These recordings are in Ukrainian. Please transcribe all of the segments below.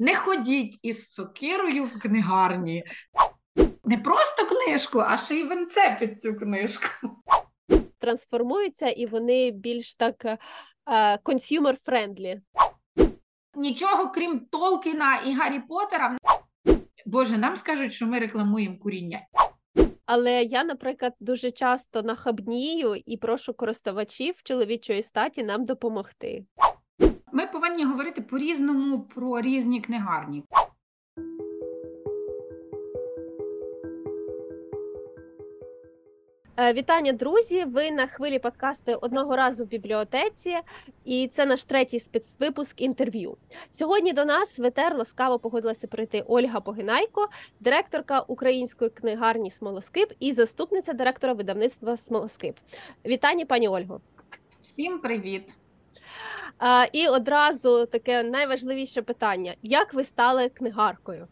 Не ходіть із цукерою в книгарні. Не просто книжку, а ще й винце під цю книжку. Трансформуються і вони більш так consumer-friendly. Нічого, крім Толкіна і Гаррі Поттера. Боже, нам скажуть, що ми рекламуємо куріння. Але я, наприклад, дуже часто нахабнію і прошу користувачів чоловічої статі нам допомогти. Ми повинні говорити по-різному про різні книгарні. Вітання, друзі! Ви на хвилі подкасту «Одного разу в бібліотеці», і це наш третій спецвипуск інтерв'ю. Сьогодні до нас в етер ласкаво погодилася прийти Ольга Погинайко, директорка Української книгарні «Смолоскип» і заступниця директора видавництва «Смолоскип». Вітання, пані Ольго! Всім привіт! І одразу таке найважливіше питання. Як ви стали книгаркою?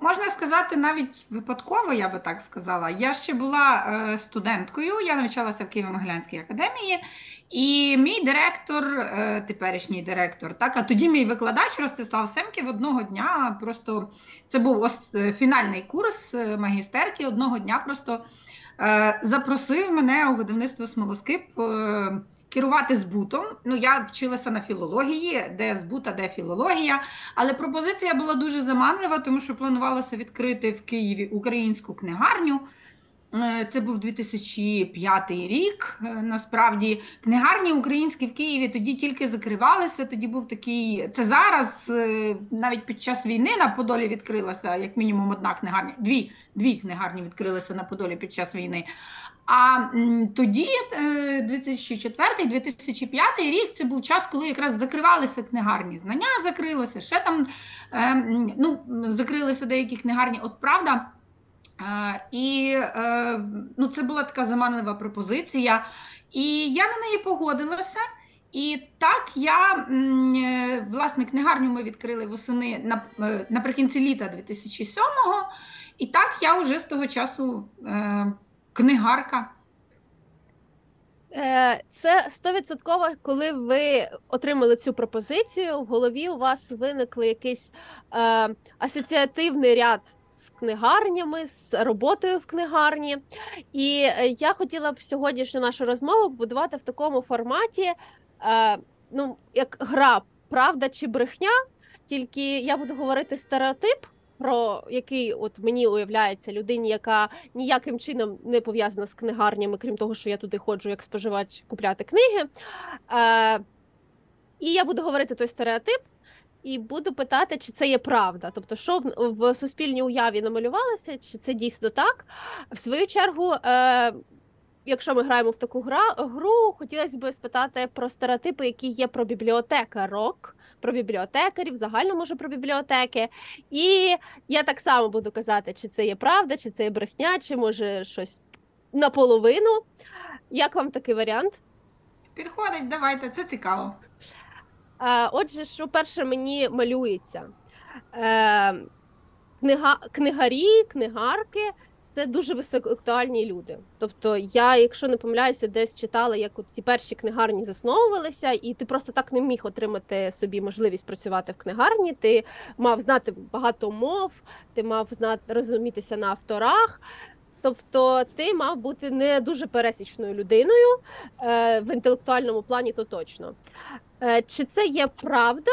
Можна сказати, навіть випадково, я би так сказала. Я ще була студенткою, я навчалася в Києво-Могилянській академії, і мій директор, теперішній директор, а тоді мій викладач Ростислав Семків одного дня просто, це був фінальний курс магістерки, одного дня просто запросив мене у видавництво «Смолоскип» керувати збутом. Я вчилася на філології, де збут, а де філологія. Але пропозиція була дуже заманлива, тому що планувалося відкрити в Києві українську книгарню. Це був 2005 рік. Насправді, книгарні українські в Києві тоді тільки закривалися. Тоді був такий... Це зараз, навіть під час війни на Подолі відкрилася, як мінімум, одна книгарня. Дві книгарні відкрилися на Подолі під час війни. А тоді, 2004-2005 рік, це був час, коли якраз закривалися книгарні. Знання закрилося, ще там закрилися деякі книгарні. От правда. І це була така заманлива пропозиція, і я на неї погодилася. І так я, власне, книгарню ми відкрили восени наприкінці літа 2007-го, і так я вже з того часу книгарка. Це 100%, коли ви отримали цю пропозицію, в голові у вас виникли якийсь асоціативний ряд з книгарнями, з роботою в книгарні. І я хотіла б сьогоднішню нашу розмову будувати в такому форматі, як гра «Правда чи брехня?», тільки я буду говорити стереотип, про який от мені уявляється людині, яка ніяким чином не пов'язана з книгарнями, крім того, що я туди ходжу як споживач купляти книги. І я буду говорити той стереотип, і буду питати, чи це є правда. Тобто, що в суспільній уяві намалювалося, чи це дійсно так. В свою чергу, якщо ми граємо в таку гру, хотілося б спитати про стереотипи, які є про бібліотекарок, про бібліотекарів, загально, може, про бібліотеки. І я так само буду казати, чи це є правда, чи це є брехня, чи, може, щось наполовину. Як вам такий варіант? Підходить, давайте, це цікаво. Отже, що перше мені малюється? Книгарі, книгарки – це дуже високоактуальні люди. Тобто я, якщо не помиляюся, десь читала, як ці перші книгарні засновувалися, і ти просто так не міг отримати собі можливість працювати в книгарні. Ти мав знати багато мов, ти мав розумітися на авторах. Тобто ти мав бути не дуже пересічною людиною, в інтелектуальному плані то точно. Чи це є правда,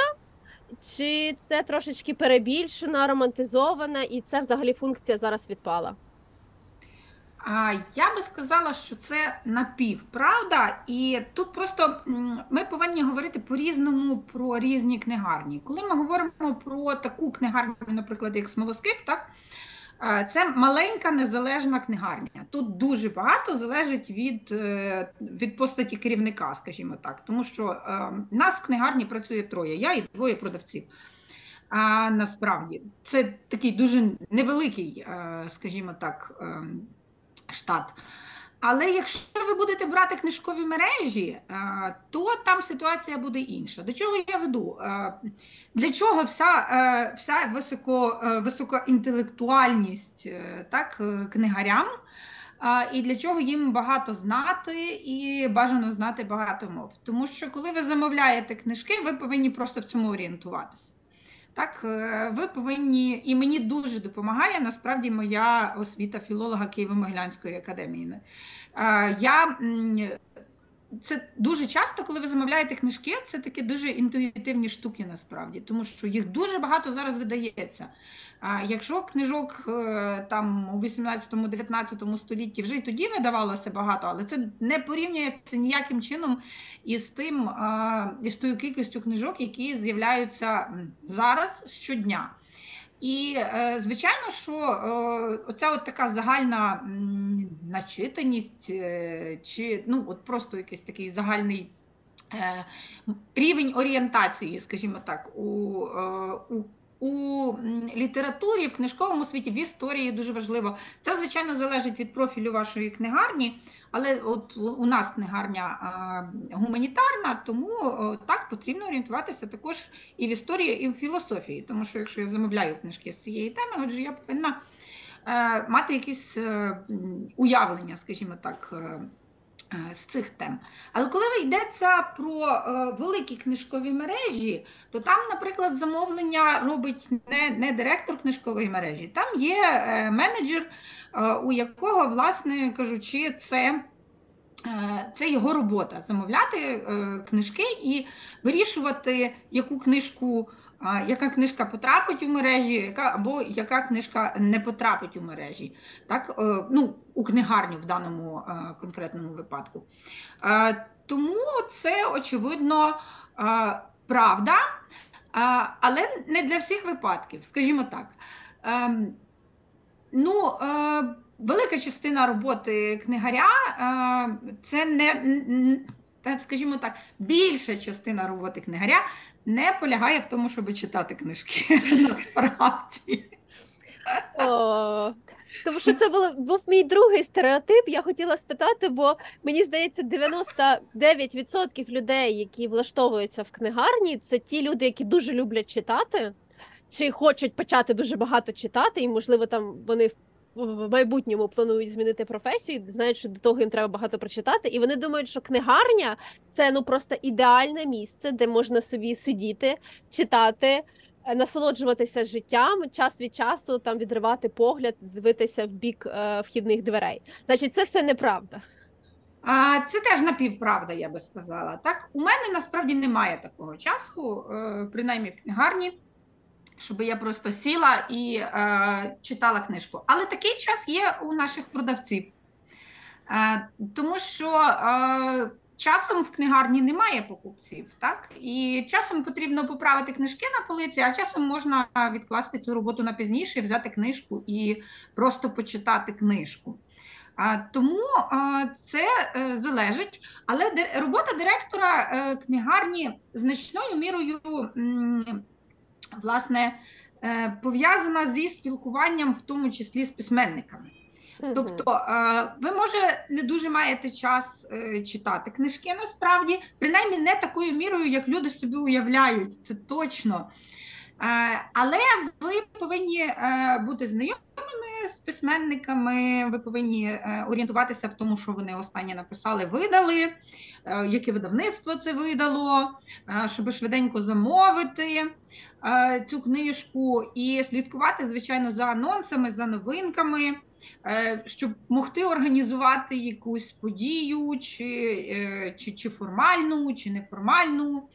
чи це трошечки перебільшена, романтизована, і це взагалі функція зараз відпала? Я би сказала, що це напівправда, і тут просто ми повинні говорити по-різному про різні книгарні. Коли ми говоримо про таку книгарню, наприклад, як «Смолоскип», так? Це маленька незалежна книгарня. Тут дуже багато залежить від постаті керівника, скажімо так. Тому що нас в книгарні працює троє, я і двоє продавців. А насправді це такий дуже невеликий, скажімо так, штат. Але якщо ви будете брати книжкові мережі, то там ситуація буде інша. До чого я веду? Для чого вся високоінтелектуальність книгарям? і для чого їм багато знати і бажано знати багато мов. Тому що коли ви замовляєте книжки, ви повинні просто в цьому орієнтуватися. Так, ви повинні, і мені дуже допомагає насправді моя освіта філолога Києво-Могилянської академії. Це дуже часто, коли ви замовляєте книжки, це такі дуже інтуїтивні штуки насправді, тому що їх дуже багато зараз видається. Якщо книжок там у 18-19 столітті вже й тоді видавалося багато, але це не порівнюється ніяким чином із тим, із тою кількістю книжок, які з'являються зараз щодня. І, звичайно, що оця от така загальна начитаність, чи ну, от просто якийсь такий загальний рівень орієнтації, скажімо так, у літературі, в книжковому світі, в історії дуже важливо. Це, звичайно, залежить від профілю вашої книгарні, але от у нас книгарня гуманітарна, тому так потрібно орієнтуватися також і в історії, і в філософії. Тому що якщо я замовляю книжки з цієї теми, отже, я повинна мати якісь уявлення, скажімо так, з цих тем. Але коли йдеться про великі книжкові мережі, то там, наприклад, замовлення робить не директор книжкової мережі, там є менеджер, у якого, власне кажучи, це його робота – замовляти книжки і вирішувати, яка книжка потрапить у мережі, або яка книжка не потрапить у мережі, так? Ну, у книгарню в даному конкретному випадку. Тому це, очевидно, правда, але не для всіх випадків, скажімо так. Ну, велика частина роботи книгаря – це не... Скажімо так, більша частина роботи книгаря не полягає в тому, щоб читати книжки, насправді. Тому що це був мій другий стереотип, я хотіла спитати, бо мені здається, 99% людей, які влаштовуються в книгарні, це ті люди, які дуже люблять читати, чи хочуть почати дуже багато читати, і, можливо, там вони в майбутньому планують змінити професію, знають, що до того їм треба багато прочитати, і вони думають, що книгарня – це ну просто ідеальне місце, де можна собі сидіти, читати, насолоджуватися життям, час від часу там відривати погляд, дивитися в бік вхідних дверей. Значить, це все неправда. Це теж напівправда, я би сказала. Так, у мене насправді немає такого часу, принаймні в книгарні, щоб я просто сіла і читала книжку. Але такий час є у наших продавців. Тому що часом в книгарні немає покупців, так? І часом потрібно поправити книжки на полиці, а часом можна відкласти цю роботу на пізніше, взяти книжку і просто почитати книжку. Тому це залежить, але робота директора книгарні значною мірою, власне, пов'язана зі спілкуванням, в тому числі з письменниками. Тобто, ви, може, не дуже маєте час читати книжки насправді, принаймні не такою мірою, як люди собі уявляють, це точно. Але ви повинні бути знайомими з письменниками, ви повинні орієнтуватися в тому, що вони останнє написали, видали, яке видавництво це видало, щоб швиденько замовити цю книжку і слідкувати, звичайно, за анонсами, за новинками, щоб могти організувати якусь подію, чи формальну, чи неформальну,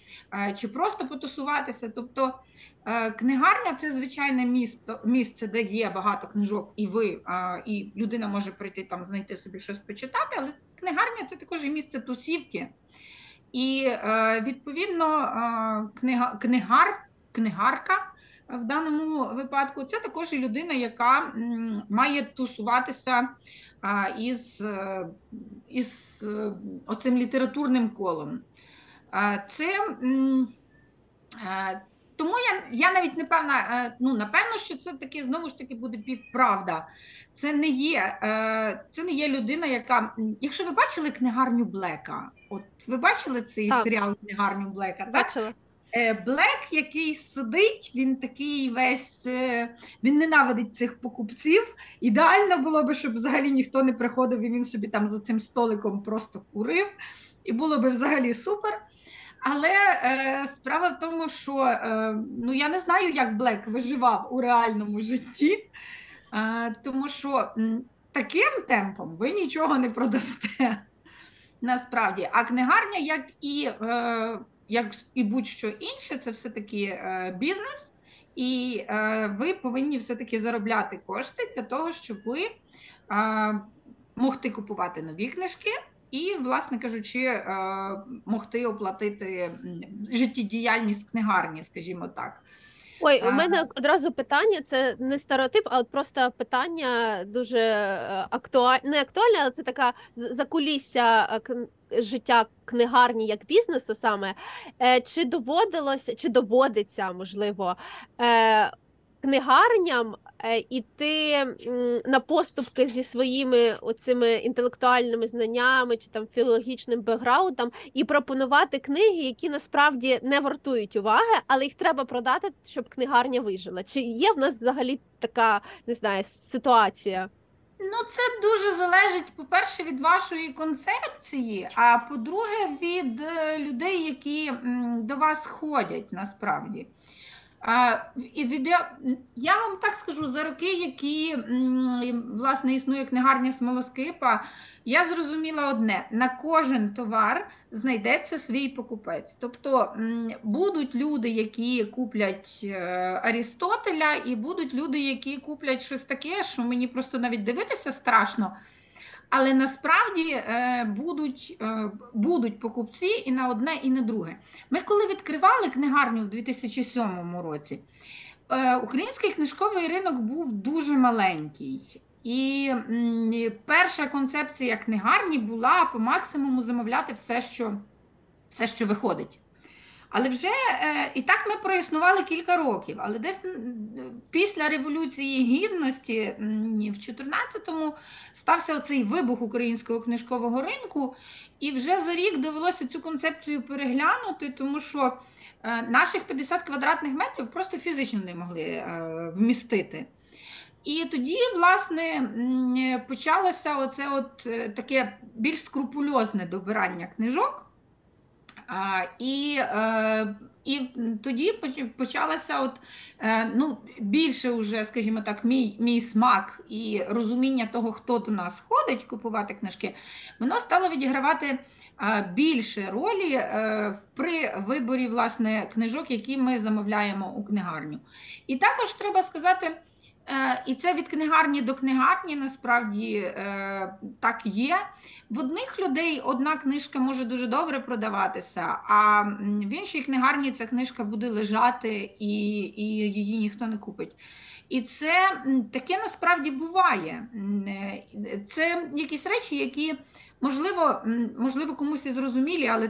чи просто потусуватися. Тобто книгарня – це звичайне місце, де є багато книжок, і людина може прийти там, знайти собі щось почитати, але книгарня – це також і місце тусівки. І, відповідно, книгарка в даному випадку – це також і людина, яка має тусуватися із оцим літературним колом. Тому я навіть не певна, ну, напевно, що це таки, знову ж таки, буде півправда. Це не є людина, яка... Якщо ви бачили книгарню Блека, от ви бачили цей серіал «Книгарню Блека», так? Бачила. Блек, який сидить, він такий весь, він ненавидить цих покупців. Ідеально було б, щоб взагалі ніхто не приходив, і він собі там за цим столиком просто курив. І було б взагалі супер. Але справа в тому, що ну, я не знаю, як Блек виживав у реальному житті, тому що таким темпом ви нічого не продасте насправді. А книгарня, як і будь-що інше, це все-таки бізнес, і ви повинні все-таки заробляти кошти для того, щоб ви могли купувати нові книжки і, власне кажучи, могли оплатити життєдіяльність книгарні, скажімо так. Ой, у мене одразу питання, це не стереотип, а от просто питання дуже актуальне, не актуальне, але це така закулісся життя книгарні як бізнесу саме. Чи доводилося, чи доводиться, можливо, книгарням іти на поступки зі своїми оцими інтелектуальними знаннями чи там філологічним бекграундом і пропонувати книги, які насправді не вартують уваги, але їх треба продати, щоб книгарня вижила? Чи є в нас взагалі така, не знаю, ситуація? Ну, це дуже залежить, по-перше, від вашої концепції, а по-друге, від людей, які до вас ходять насправді. Я вам так скажу, за роки, які, власне, існує книгарня Смолоскипа, я зрозуміла одне: на кожен товар знайдеться свій покупець. Тобто будуть люди, які куплять Арістотеля, і будуть люди, які куплять щось таке, що мені просто навіть дивитися страшно. Але насправді будуть покупці і на одне, і на друге. Ми коли відкривали книгарню в 2007 році, український книжковий ринок був дуже маленький. І перша концепція книгарні була по максимуму замовляти все, що виходить. Але вже і так ми проіснували кілька років, але десь після Революції Гідності в 14-му стався оцей вибух українського книжкового ринку, і вже за рік довелося цю концепцію переглянути, тому що наших 50 квадратних метрів просто фізично не могли вмістити. І тоді, власне, почалося оце от таке більш скрупульозне добирання книжок. І тоді почалася більше уже, скажімо так, мій смак і розуміння того, хто до нас ходить купувати книжки, воно стало відігравати більше ролі при виборі, власне, книжок, які ми замовляємо у книгарню. І також треба сказати, і це від книгарні до книгарні насправді так є. В одних людей одна книжка може дуже добре продаватися, а в іншій книгарні ця книжка буде лежати і її ніхто не купить. І це таке насправді буває. Це якісь речі, які можливо комусь і зрозумілі, але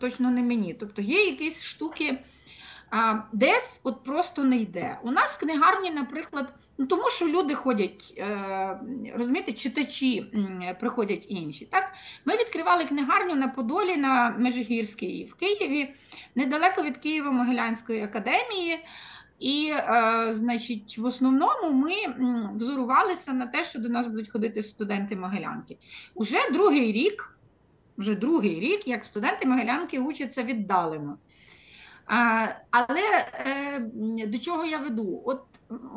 точно не мені. Тобто є якісь штуки, десь от просто не йде. У нас в книгарні, наприклад, тому що люди ходять, розумієте, читачі приходять інші. Так? Ми відкривали книгарню на Подолі, на Межигірській, в Києві, недалеко від Києво-Могилянської академії. І, значить, в основному ми взорувалися на те, що до нас будуть ходити студенти Могилянки. Уже другий рік, як студенти Могилянки учаться віддалено. Але до чого я веду? От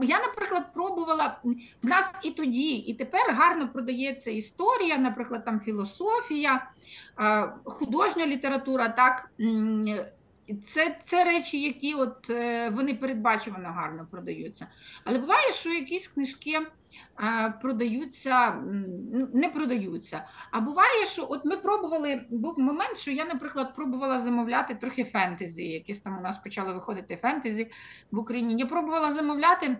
я, наприклад, пробувала, в нас і тоді, і тепер гарно продається історія, наприклад, там філософія, художня література, так, це речі, які от вони передбачувано гарно продаються. Але буває, що якісь книжки не продаються. А буває, що от ми пробували, був момент, що я, наприклад, пробувала замовляти трохи фентезі, якісь там у нас почали виходити фентезі в Україні. Я пробувала замовляти,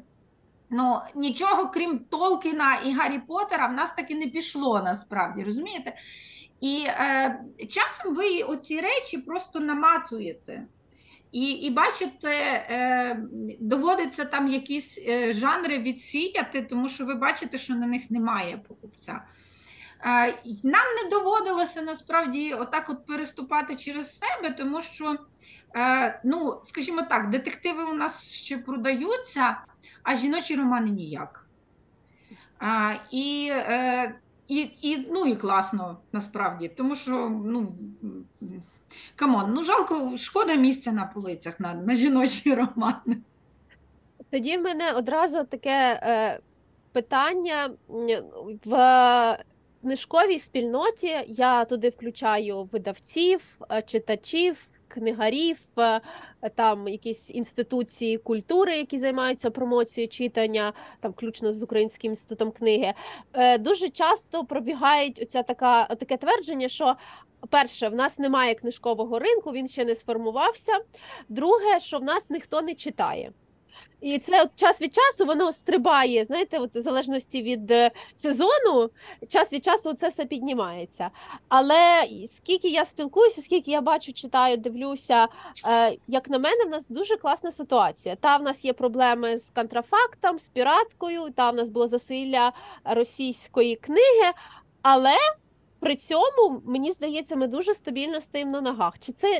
нічого крім Толкіна і Гаррі Поттера в нас таки не пішло насправді, розумієте? І часом ви оці речі просто намацуєте. І бачите, доводиться там якісь жанри відсіяти, тому що ви бачите, що на них немає покупця. Нам не доводилося насправді отак от переступати через себе, тому що, ну, скажімо так, детективи у нас ще продаються, а жіночі романи ніяк. Ну і класно, насправді, тому що, ну, камон, ну жалко, шкода місця на полицях на жіночі романи. Тоді в мене одразу таке питання. В книжковій спільноті я туди включаю видавців, читачів, книгарів, там якісь інституції культури, які займаються промоцією читання, там включно з Українським інститутом книги. Дуже часто пробігають таке твердження, що перше, в нас немає книжкового ринку, він ще не сформувався. Друге, що в нас ніхто не читає. І це от час від часу воно стрибає, знаєте, от в залежності від сезону, час від часу це все піднімається. Але скільки я спілкуюся, скільки я бачу, читаю, дивлюся, як на мене, в нас дуже класна ситуація. Та в нас є проблеми з контрафактом, з піраткою, та в нас було засилля російської книги, але при цьому, мені здається, ми дуже стабільно стоїмо на ногах.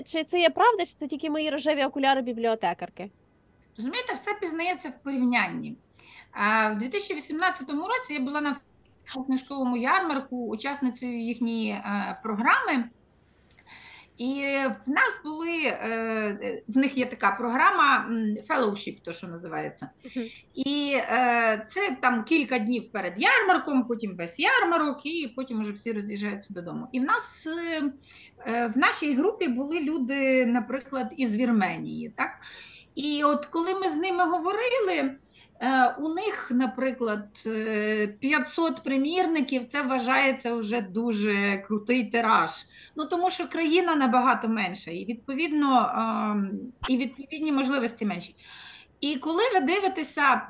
Чи це є правда, чи це тільки мої рожеві окуляри бібліотекарки? Розумієте, все пізнається в порівнянні. В 2018 році я була на книжковому ярмарку учасницею їхньої програми. І в них є така програма fellowship, то що називається. І це там кілька днів перед ярмарком, потім весь ярмарок, і потім вже всі роз'їжджаються додому. І в нашій групі були люди, наприклад, із Вірменії, так? І от коли ми з ними говорили, у них, наприклад, 500 примірників, це вважається вже дуже крутий тираж. Ну, тому що країна набагато менша, і відповідно, і відповідні можливості менші. І коли ви дивитеся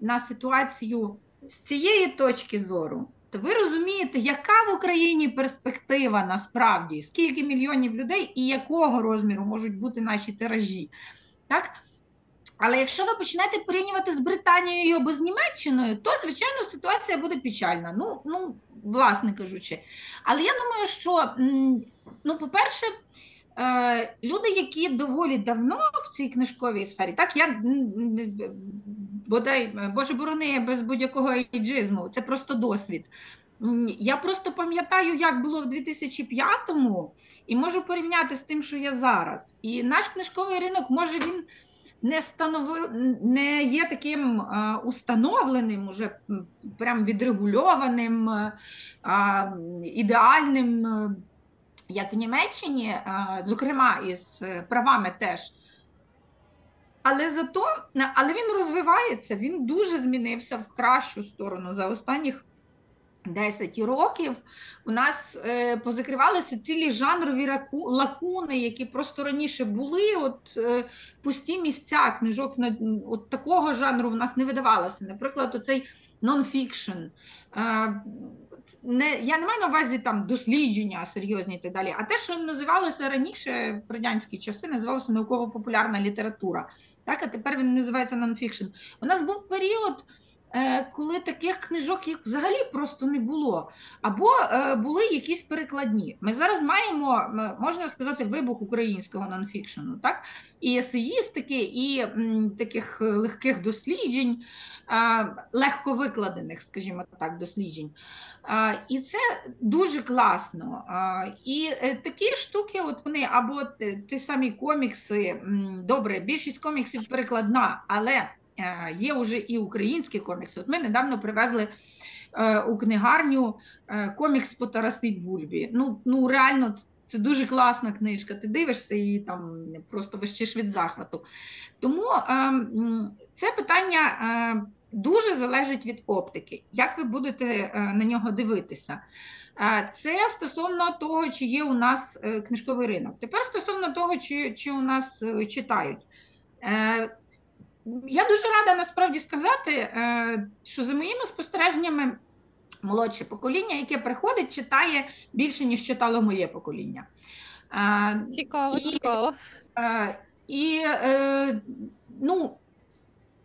на ситуацію з цієї точки зору, то ви розумієте, яка в Україні перспектива насправді, скільки мільйонів людей і якого розміру можуть бути наші тиражі. Так? Але якщо ви почнете порівнювати з Британією або з Німеччиною, то, звичайно, ситуація буде печальна, ну власне кажучи. Але я думаю, що, ну, по-перше, люди, які доволі давно в цій книжковій сфері, так, я, бодай, боже борони, без будь-якого ейджизму, це просто досвід. Я просто пам'ятаю, як було в 2005-му, і можу порівняти з тим, що я зараз. І наш книжковий ринок, може, він не є таким установленим, уже прям відрегульованим, ідеальним, як в Німеччині, зокрема, із правами теж. Але він розвивається, він дуже змінився в кращу сторону за останніх 10 років. У нас позакривалися цілі жанрові лакуни, які просто раніше були, от пусті місця книжок от такого жанру в нас не видавалося. Наприклад, оцей нон-фікшн. Я не маю на увазі там дослідження серйозні і так далі, а те, що називалося раніше, в радянські часи, називалося науково-популярна література. Так, а тепер він називається нон-фікшн. У нас був період, коли таких книжок їх взагалі просто не було, або були якісь перекладні. Ми зараз маємо, можна сказати, вибух українського нонфікшену, так? І есеїстики, і таких легких досліджень, легко викладених, скажімо так, досліджень. І це дуже класно. І такі штуки, от вони, або ті самі комікси, добре, більшість коміксів перекладна, але є вже і українські комікси. От ми недавно привезли у книгарню комікс по Тарасі Бульбі. Ну реально, це дуже класна книжка. Ти дивишся і там просто вищиш від захвату. Тому це питання дуже залежить від оптики. Як ви будете на нього дивитися? Це стосовно того, чи є у нас книжковий ринок. Тепер стосовно того, чи у нас читають. Я дуже рада насправді сказати, що за моїми спостереженнями молодше покоління, яке приходить, читає більше, ніж читало моє покоління. Цікаво, цікаво. Ну,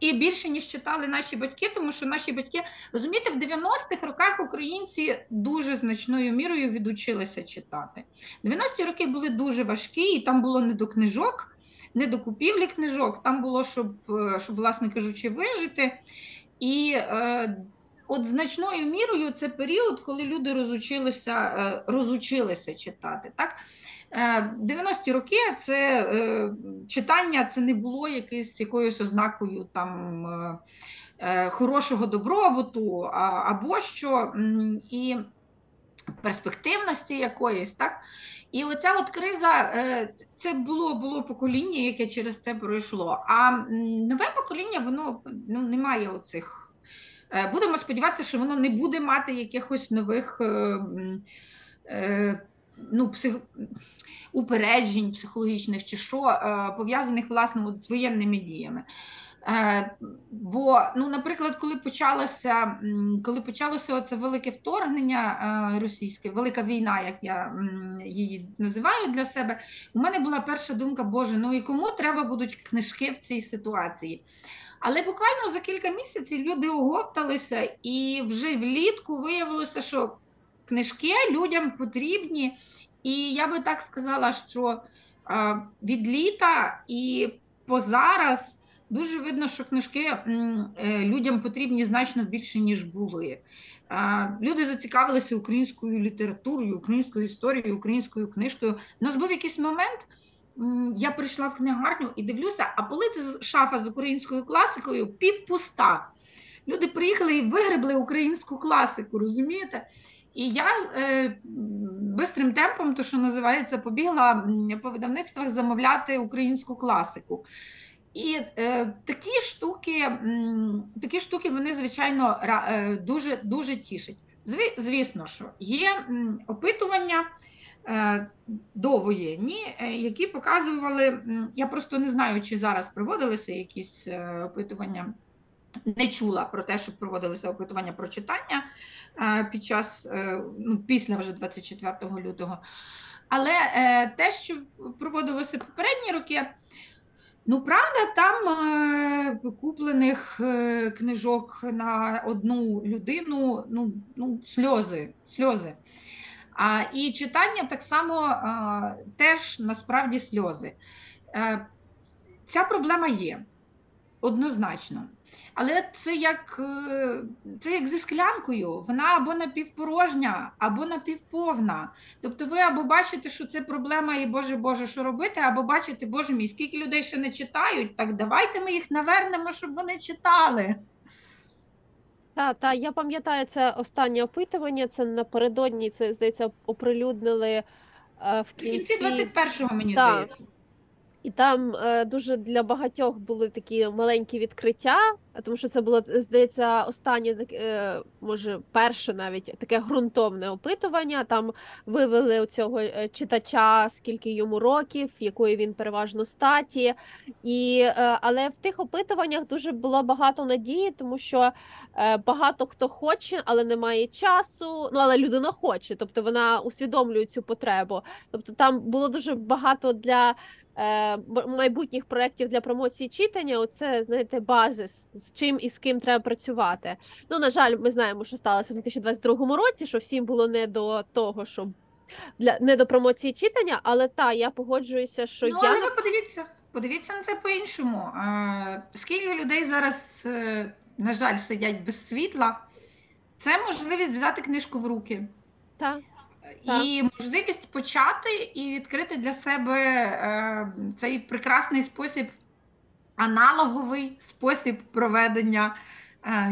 і більше, ніж читали наші батьки, тому що наші батьки, розумієте, в 90-х роках українці дуже значною мірою відучилися читати. 90-ті роки були дуже важкі, і там було не до книжок, не до купівлі книжок, там було, щоб власне кажучи, вижити. І от значною мірою це період, коли люди розучилися читати. Так? 90-ті роки це читання, це не було якоюсь ознакою там хорошого добробуту або що, і перспективності якоїсь, так? І оця от криза, це було покоління, яке через це пройшло. А нове покоління, воно не має оцих. Будемо сподіватися, що воно не буде мати якихось нових упереджень психологічних чи що, пов'язаних, власне, з воєнними діями. Бо, наприклад, коли почалося оце велике вторгнення російське, велика війна, як я її називаю для себе, у мене була перша думка, боже, і кому треба будуть книжки в цій ситуації? Але буквально за кілька місяців люди оговталися, і вже влітку виявилося, що книжки людям потрібні, і я би так сказала, що від літа і по зараз дуже видно, що книжки людям потрібні значно більше, ніж були. Люди зацікавилися українською літературою, українською історією, українською книжкою. У нас був якийсь момент, я прийшла в книгарню і дивлюся, а полиця шафа з українською класикою півпуста. Люди приїхали і вигребли українську класику, розумієте? І я бистрим темпом, то що називається, побігла по видавництвах замовляти українську класику. І такі штуки вони, звичайно, дуже тішать. Звісно, що є опитування довоєнні, які показували, я просто не знаю, чи зараз проводилися якісь опитування, не чула про те, що проводилися опитування про читання після вже 24 лютого. Але те, що проводилося попередні роки, правда, там куплених книжок на одну людину, сльози. І читання так само теж насправді сльози. Ця проблема є, однозначно. Але це як зі склянкою, вона або напівпорожня, або напівповна. Тобто ви або бачите, що це проблема і Боже, що робити, або бачите, Боже мій, скільки людей ще не читають, так давайте ми їх навернемо, щоб вони читали. Та я пам'ятаю це останнє опитування, це напередодні, це, здається, оприлюднили в кінці 21-го, мені здається. І там дуже для багатьох були такі маленькі відкриття, тому що це було, здається, останнє, може, перше навіть, таке ґрунтовне опитування. Там вивели у цього читача, скільки йому років, якої він переважно статі. Але в тих опитуваннях дуже було багато надії, тому що багато хто хоче, але не має часу, але людина хоче, тобто вона усвідомлює цю потребу. Тобто там було дуже багато для майбутніх проєктів для промоції читання, оце, знаєте, базис, з чим і з ким треба працювати. На жаль, ми знаємо, що сталося в 2022 році, що всім було не до того, щоб не до промоції читання, але я погоджуюся, що але ви подивіться на це по-іншому. Скільки людей зараз, на жаль, сидять без світла, це можливість взяти книжку в руки. Так. І можливість почати і відкрити для себе цей прекрасний спосіб, аналоговий спосіб проведення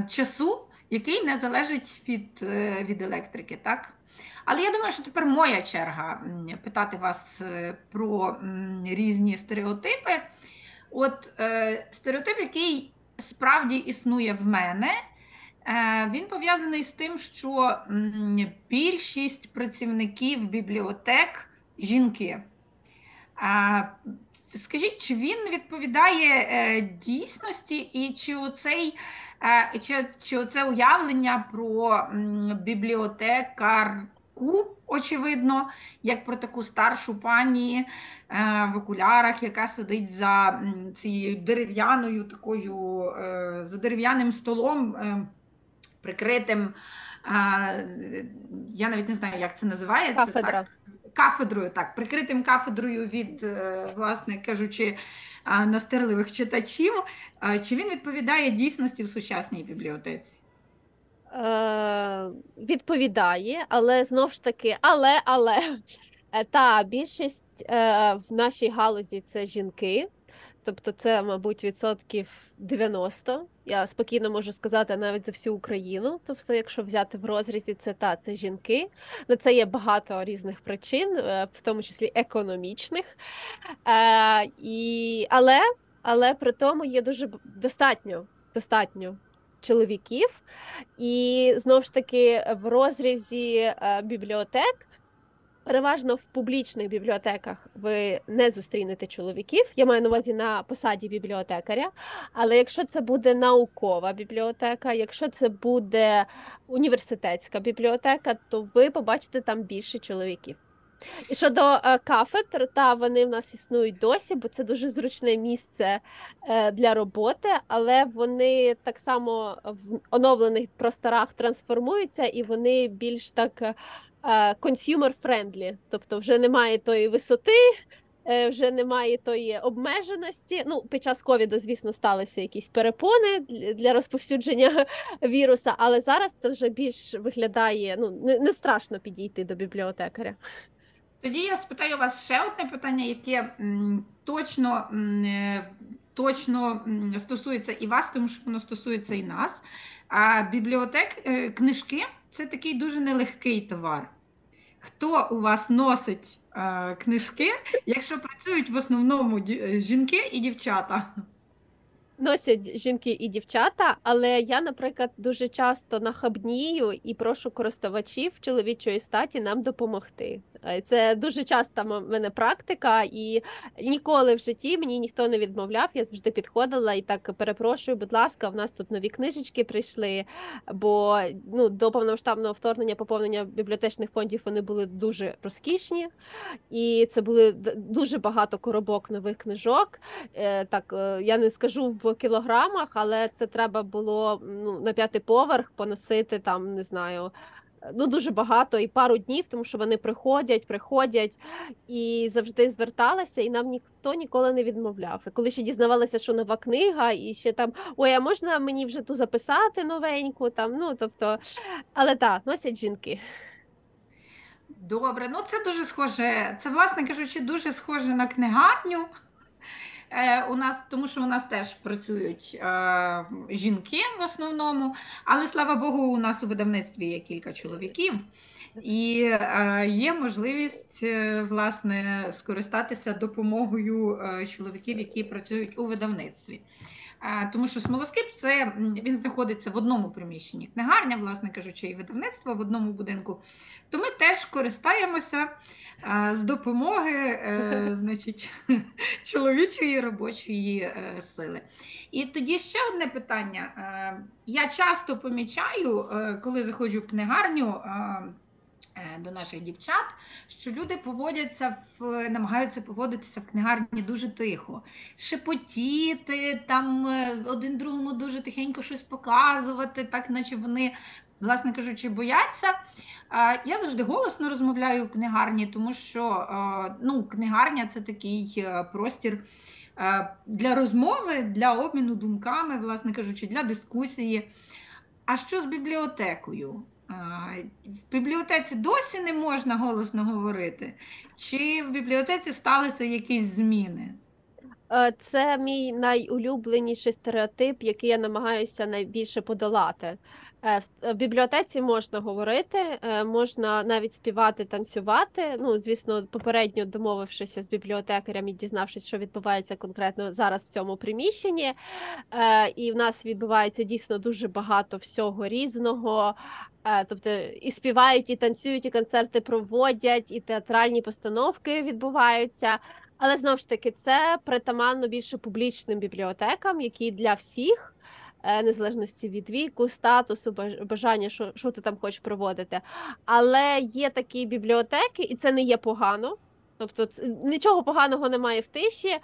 часу, який не залежить від електрики, так? Але я думаю, що тепер моя черга питати вас про різні стереотипи. От стереотип, який справді існує в мене, він пов'язаний з тим, що більшість працівників бібліотек – жінки. Скажіть, чи він відповідає дійсності і чи оце уявлення про бібліотекарку очевидно, як про таку старшу пані в окулярах, яка сидить за цією дерев'яною такою, за дерев'яним столом, прикритим, я навіть не знаю, як це називається. Кафедра. Кафедрою, так, прикритим кафедрою від, власне кажучи, настирливих читачів. Чи він відповідає дійсності в сучасній бібліотеці? Відповідає, але знову ж таки, але. Та більшість в нашій галузі це жінки. Тобто це, мабуть, 90%. Я спокійно можу сказати навіть за всю Україну. Тобто, якщо взяти в розрізі, це жінки. На це є багато різних причин, в тому числі економічних. Але при тому є дуже достатньо чоловіків. І, знову ж таки, в розрізі бібліотек, переважно в публічних бібліотеках ви не зустрінете чоловіків, я маю на увазі на посаді бібліотекаря, але якщо це буде наукова бібліотека, якщо це буде університетська бібліотека, то ви побачите там більше чоловіків. І щодо кафедр, вони в нас існують досі, бо це дуже зручне місце для роботи, але вони так само в оновлених просторах трансформуються і вони більш так consumer-friendly, тобто вже немає тої висоти, вже немає тої обмеженості. Під час ковіду, звісно, сталися якісь перепони для розповсюдження віруса, але зараз це вже більш виглядає, не страшно підійти до бібліотекаря. Тоді я спитаю вас ще одне питання, яке точно стосується і вас, тому що воно стосується і нас. А книжки – це такий дуже нелегкий товар. Хто у вас носить книжки, якщо працюють в основному жінки і дівчата? Носять жінки і дівчата, але я, наприклад, дуже часто нахабнію і прошу користувачів чоловічої статі нам допомогти. Це дуже часто в мене практика, і ніколи в житті мені ніхто не відмовляв, я завжди підходила і так перепрошую, будь ласка, в нас тут нові книжечки прийшли, бо до повномасштабного вторгнення поповнення бібліотечних фондів вони були дуже розкішні, і це були дуже багато коробок нових книжок, так, я не скажу в кілограмах, але це треба було на 5-й поверх поносити там, не знаю, дуже багато і пару днів, тому що вони приходять і завжди зверталися, і нам ніхто ніколи не відмовляв. І коли ще дізнавалися, що нова книга, і ще там, ой, а можна мені вже ту записати новеньку, там, але так, носять жінки. Добре, це дуже схоже, це, власне кажучи, дуже схоже на книгарню, тому що у нас теж працюють жінки в основному, але, слава Богу, у нас у видавництві є кілька чоловіків і є можливість, власне, скористатися допомогою чоловіків, які працюють у видавництві. Тому що Смолоскип, він знаходиться в одному приміщенні, книгарня, власне кажучи, і видавництво в одному будинку, то ми теж користаємося з допомоги чоловічої робочої сили. І тоді ще одне питання. Я часто помічаю, коли заходжу в книгарню до наших дівчат, що люди намагаються поводитися в книгарні дуже тихо, шепотіти, один другому дуже тихенько щось показувати, так наче вони, власне кажучи, бояться. Я завжди голосно розмовляю в книгарні, тому що книгарня – це такий простір для розмови, для обміну думками, власне кажучи, для дискусії. А що з бібліотекою? В бібліотеці досі не можна голосно говорити? Чи в бібліотеці сталися якісь зміни? Це мій найулюбленіший стереотип, який я намагаюся найбільше подолати. В бібліотеці можна говорити, можна навіть співати, танцювати. Звісно, попередньо домовившися з бібліотекарем і дізнавшись, що відбувається конкретно зараз в цьому приміщенні. І в нас відбувається дійсно дуже багато всього різного. Тобто і співають, і танцюють, і концерти проводять, і театральні постановки відбуваються. Але, знову ж таки, це притаманно більше публічним бібліотекам, які для всіх, незалежності від віку, статусу, бажання, що ти там хочеш проводити. Але є такі бібліотеки, і це не є погано. Тобто нічого поганого немає в тиші,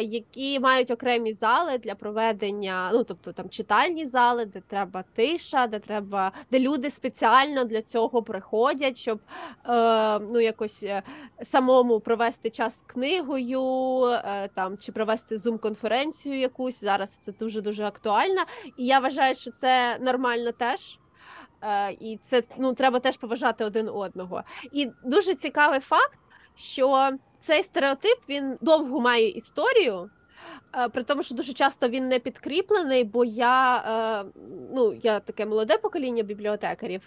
які мають окремі зали для проведення, ну, тобто там читальні зали, де треба тиша, де люди спеціально для цього приходять, щоб ну, якось самому провести час з книгою, там, чи провести зум-конференцію якусь, зараз це дуже-дуже актуально. І я вважаю, що це нормально теж. І це, ну, треба теж поважати один одного. І дуже цікавий факт, що цей стереотип, він довго має історію, при тому, що дуже часто він не підкріплений, бо я таке молоде покоління бібліотекарів,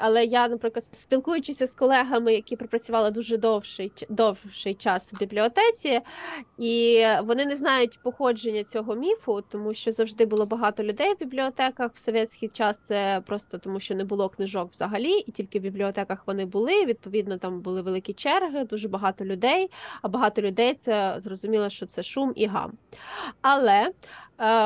але я, наприклад, спілкуючися з колегами, які пропрацювали дуже довший час в бібліотеці, і вони не знають походження цього міфу, тому що завжди було багато людей в бібліотеках, в совєтський час це просто тому, що не було книжок взагалі, і тільки в бібліотеках вони були, відповідно, там були великі черги, дуже багато людей, а багато людей це, зрозуміло, що це шум і гам. Але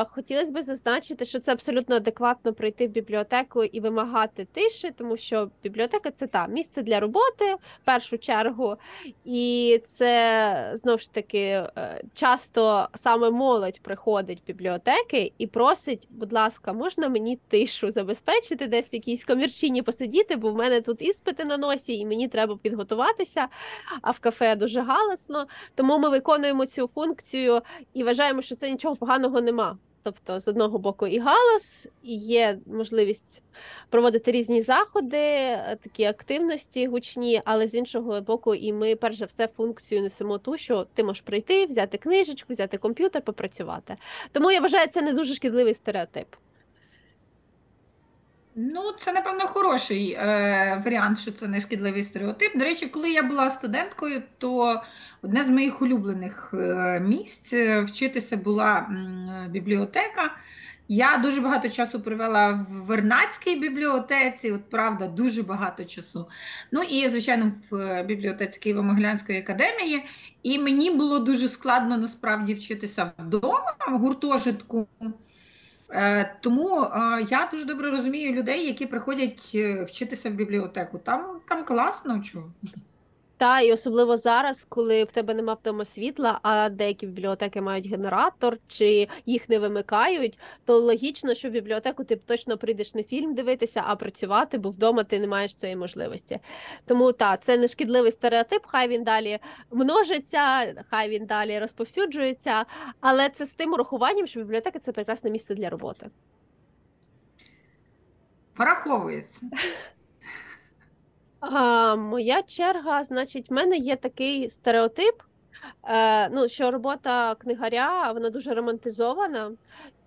хотілося б зазначити, що це абсолютно адекватно прийти в бібліотеку і вимагати тиші, тому що бібліотека – це місце для роботи, в першу чергу, і це, знову ж таки, часто саме молодь приходить в бібліотеки і просить, будь ласка, можна мені тишу забезпечити, десь в якійсь комірчині посидіти, бо в мене тут іспити на носі, і мені треба підготуватися, а в кафе дуже галасно, тому ми виконуємо цю функцію і вважаємо, що це нічого поганого нема. Тобто, з одного боку, і галас, і є можливість проводити різні заходи, такі активності гучні, але з іншого боку, і ми, перш за все, функцію несемо ту, що ти можеш прийти, взяти книжечку, взяти комп'ютер, попрацювати. Тому, я вважаю, це не дуже шкідливий стереотип. Ну, це, напевно, хороший варіант, що це не шкідливий стереотип. До речі, коли я була студенткою, то одне з моїх улюблених місць вчитися була бібліотека. Я дуже багато часу провела в Вернадській бібліотеці, от правда, дуже багато часу. Ну і, звичайно, в бібліотеці Києво-Могилянської академії. І мені було дуже складно, насправді, вчитися вдома, в гуртожитку. Тому я дуже добре розумію людей, які приходять вчитися в бібліотеку. Там класно, чую. Так, і особливо зараз, коли в тебе нема вдома світла, а деякі бібліотеки мають генератор, чи їх не вимикають, то логічно, що в бібліотеку ти точно прийдеш не фільм дивитися, а працювати, бо вдома ти не маєш цієї можливості. Тому, це не шкідливий стереотип, хай він далі множиться, хай він далі розповсюджується, але це з тим урахуванням, що бібліотека – це прекрасне місце для роботи. Пораховується. Моя черга, значить, в мене є такий стереотип, що робота книгаря, вона дуже романтизована,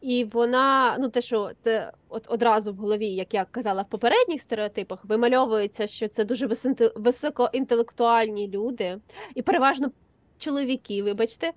і вона, ну те, що це одразу в голові, як я казала в попередніх стереотипах, вимальовується, що це дуже високоінтелектуальні люди, і переважно чоловіки, вибачте,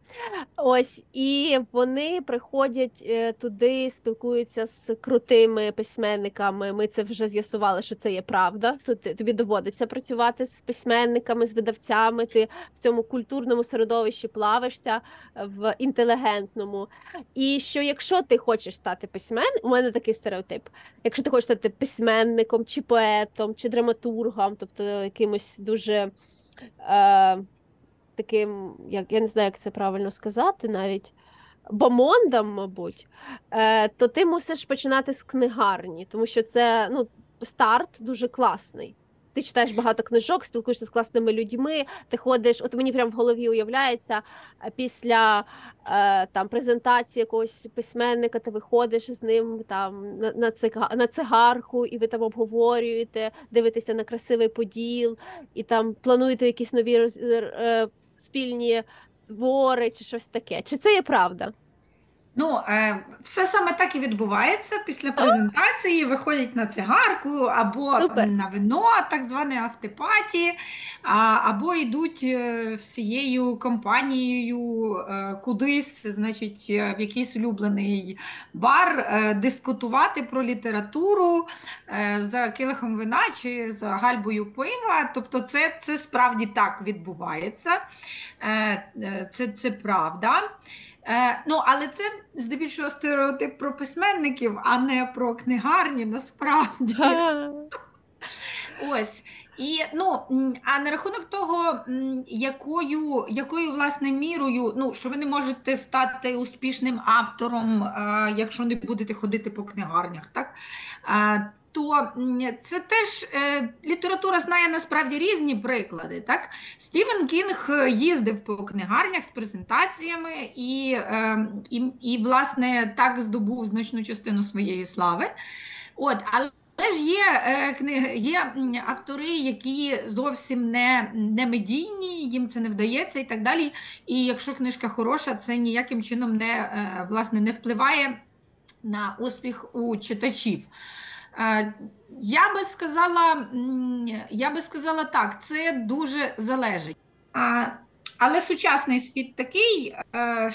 ось, і вони приходять туди, спілкуються з крутими письменниками, ми це вже з'ясували, що це є правда, тут тобі доводиться працювати з письменниками, з видавцями, ти в цьому культурному середовищі плавишся, в інтелігентному, і що якщо ти хочеш стати письменником, у мене такий стереотип, якщо ти хочеш стати письменником, чи поетом, чи драматургом, тобто якимось дуже... таким, я не знаю, як це правильно сказати, навіть бомондом, мабуть, то ти мусиш починати з книгарні, тому що це старт дуже класний. Ти читаєш багато книжок, спілкуєшся з класними людьми, ти ходиш, от мені прямо в голові уявляється, після презентації якогось письменника ти виходиш з ним там, на цигарку, і ви там обговорюєте, дивитеся на красивий Поділ, і там плануєте якісь нові спільні твори чи щось таке. Чи це є правда? Ну, все саме так і відбувається. Після презентації виходять на цигарку або на вино, так зване афтепаті, або йдуть всією компанією кудись, значить, в якийсь улюблений бар, дискутувати про літературу за килихом вина чи за гальбою пива. Тобто це справді так відбувається, це правда. Ну, але це здебільшого стереотип про письменників, а не про книгарні насправді. Ось. І, ну, а на рахунок того, якою власне мірою, ну, що ви не можете стати успішним автором, якщо не будете ходити по книгарнях, так? То це теж література знає насправді різні приклади. Так? Стівен Кінг їздив по книгарнях з презентаціями і власне, так здобув значну частину своєї слави. От, але ж є автори, які зовсім не медійні, їм це не вдається і так далі. І якщо книжка хороша, це ніяким чином власне, не впливає на успіх у читачів. Я би сказала так, це дуже залежить. Але сучасний світ такий,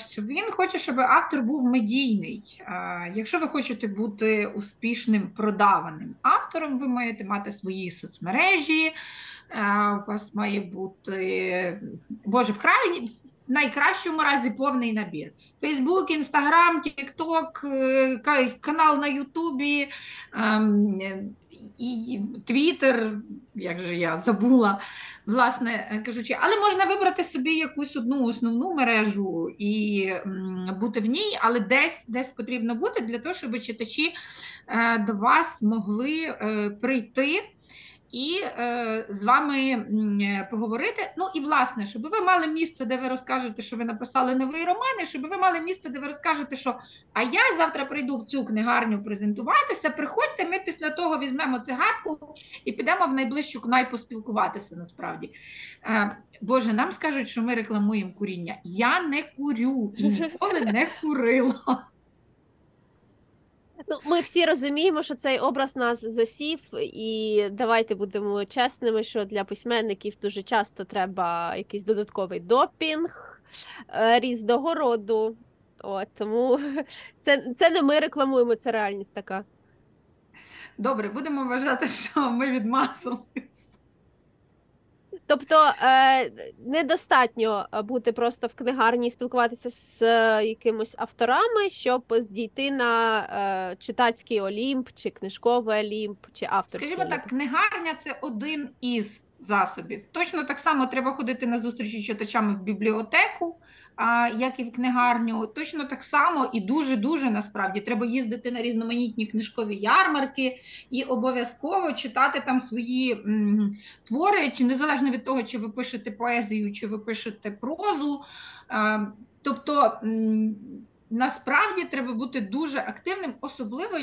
що він хоче, щоб автор був медійний. Якщо ви хочете бути успішним, продаваним автором, ви маєте мати свої соцмережі, у вас має бути, в найкращому разі повний набір. Фейсбук, Інстаграм, Тікток, канал на Ютубі, і Твіттер, як же я забула, власне кажучи. Але можна вибрати собі якусь одну основну мережу і бути в ній, але десь потрібно бути для того, щоб читачі до вас могли прийти і з вами поговорити. Ну і власне, щоб ви мали місце, де ви розкажете, що ви написали новий роман, і щоб ви мали місце, де ви розкажете, що а я завтра прийду в цю книгарню презентуватися, приходьте, ми після того візьмемо цигарку і підемо в найближчу кнайпу спілкуватися насправді. Боже, нам скажуть, що ми рекламуємо куріння. Я не курю і ніколи не курила. Ну, ми всі розуміємо, що цей образ нас засів, і давайте будемо чесними, що для письменників дуже часто треба якийсь додатковий допінг різного роду. От, тому це не ми рекламуємо, це реальність така. Добре, будемо вважати, що ми відмазались. Тобто недостатньо бути просто в книгарні і спілкуватися з якимось авторами, щоб дійти на читацький олімп, чи книжковий олімп, чи авторський олімп. Скажімо так, книгарня – це один із засобів. Точно так само треба ходити на зустрічі з читачами в бібліотеку, як і в книгарню. Точно так само і дуже-дуже насправді треба їздити на різноманітні книжкові ярмарки і обов'язково читати там свої твори, чи незалежно від того, чи ви пишете поезію, чи ви пишете прозу. Тобто насправді треба бути дуже активним, особливо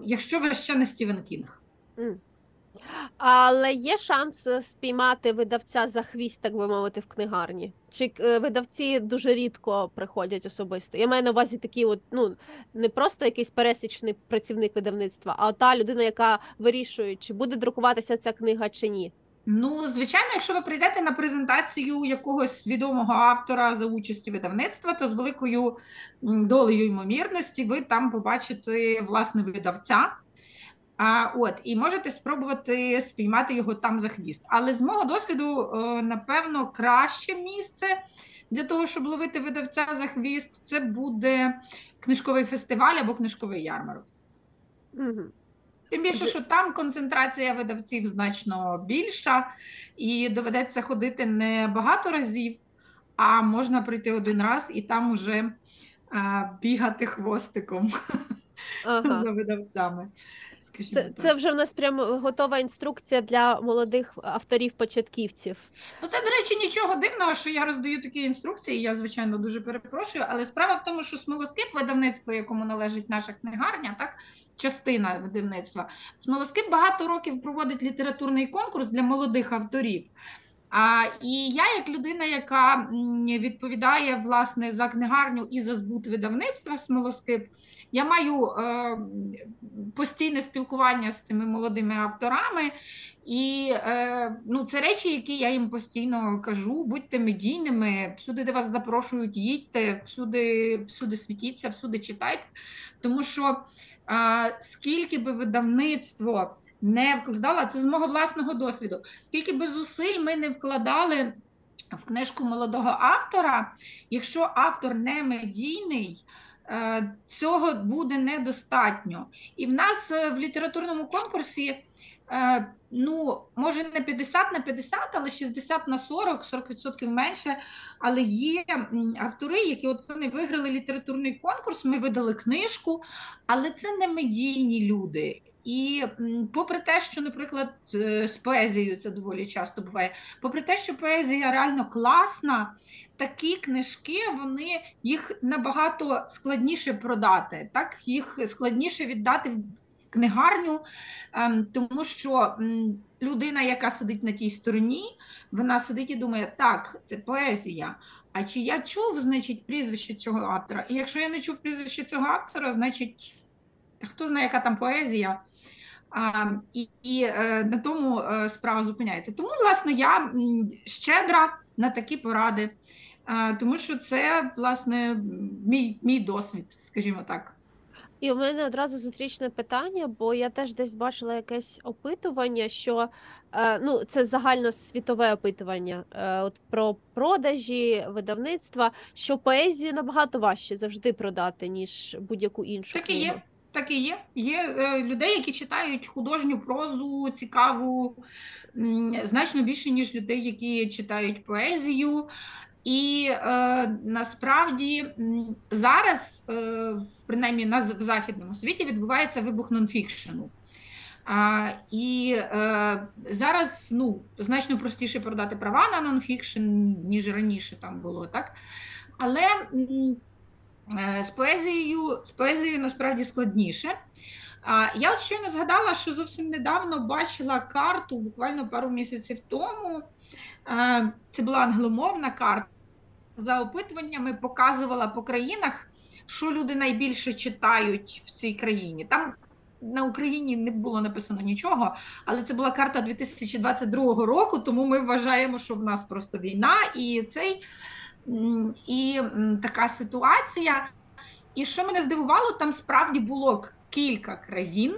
якщо ви ще не Стівен Кінг. Але є шанс спіймати видавця за хвіст, так би мовити, в книгарні? Чи видавці дуже рідко приходять особисто? Я маю на увазі такі, от, ну, не просто якийсь пересічний працівник видавництва, а та людина, яка вирішує, чи буде друкуватися ця книга, чи ні. Ну, звичайно, якщо ви прийдете на презентацію якогось відомого автора за участі видавництва, то з великою долею ймовірності ви там побачите, власне, видавця. І можете спробувати спіймати його там за хвіст. Але з мого досвіду, напевно, краще місце для того, щоб ловити видавця за хвіст, це буде книжковий фестиваль або книжковий ярмарок. Угу. Тим більше, що там концентрація видавців значно більша, і доведеться ходити не багато разів, а можна прийти один раз і там уже бігати хвостиком за видавцями. Це вже в нас прямо готова інструкція для молодих авторів-початківців. Ну, це, до речі, нічого дивного, що я роздаю такі інструкції, я, звичайно, дуже перепрошую, але справа в тому, що Смолоскип, видавництво, якому належить наша книгарня, так, частина видавництва, Смолоскип багато років проводить літературний конкурс для молодих авторів. І я, як людина, яка відповідає, власне, за книгарню і за збут видавництва «Смолоскип», я маю постійне спілкування з цими молодими авторами, і ну, це речі, які я їм постійно кажу: будьте медійними, всюди, де вас запрошують, їдьте, всюди світіться, всюди читайте, тому що скільки би видавництво не вкладала, це з мого власного досвіду, скільки би зусиль ми не вкладали в книжку молодого автора, якщо автор не медійний, цього буде недостатньо. І в нас в літературному конкурсі, ну, може не 50/50, але 60/40, 40% менше, але є автори, які от вони виграли літературний конкурс, ми видали книжку, але це не медійні люди. І попри те, що, наприклад, з поезією це доволі часто буває, попри те, що поезія реально класна, такі книжки, вони, їх набагато складніше продати, так? Їх складніше віддати в книгарню, тому що людина, яка сидить на тій стороні, вона сидить і думає, так, це поезія, а чи я чув, значить, прізвище цього автора? І якщо я не чув прізвище цього автора, значить, хто знає, яка там поезія, і на тому справа зупиняється. Тому, власне, я щедра на такі поради, тому що це, власне, мій досвід, скажімо так. І у мене одразу зустрічне питання, бо я теж десь бачила якесь опитування, що, ну, це загальносвітове опитування, от про продажі, видавництва, що поезію набагато важче завжди продати, ніж будь-яку іншу книгу. Так і є. Так і є. Є людей, які читають художню прозу, цікаву, значно більше, ніж людей, які читають поезію. І насправді зараз, принаймні в західному світі, відбувається вибух нонфікшену. Зараз, ну, значно простіше продати права на нонфікшн, ніж раніше там було, так? Але З поезією насправді складніше. Я от щойно згадала, що зовсім недавно бачила карту, буквально пару місяців тому. Це була англомовна карта. За опитуваннями показувала по країнах, що люди найбільше читають в цій країні. Там на Україні не було написано нічого, але це була карта 2022 року, тому ми вважаємо, що в нас просто війна і цей... І така ситуація. І що мене здивувало, там справді було кілька країн,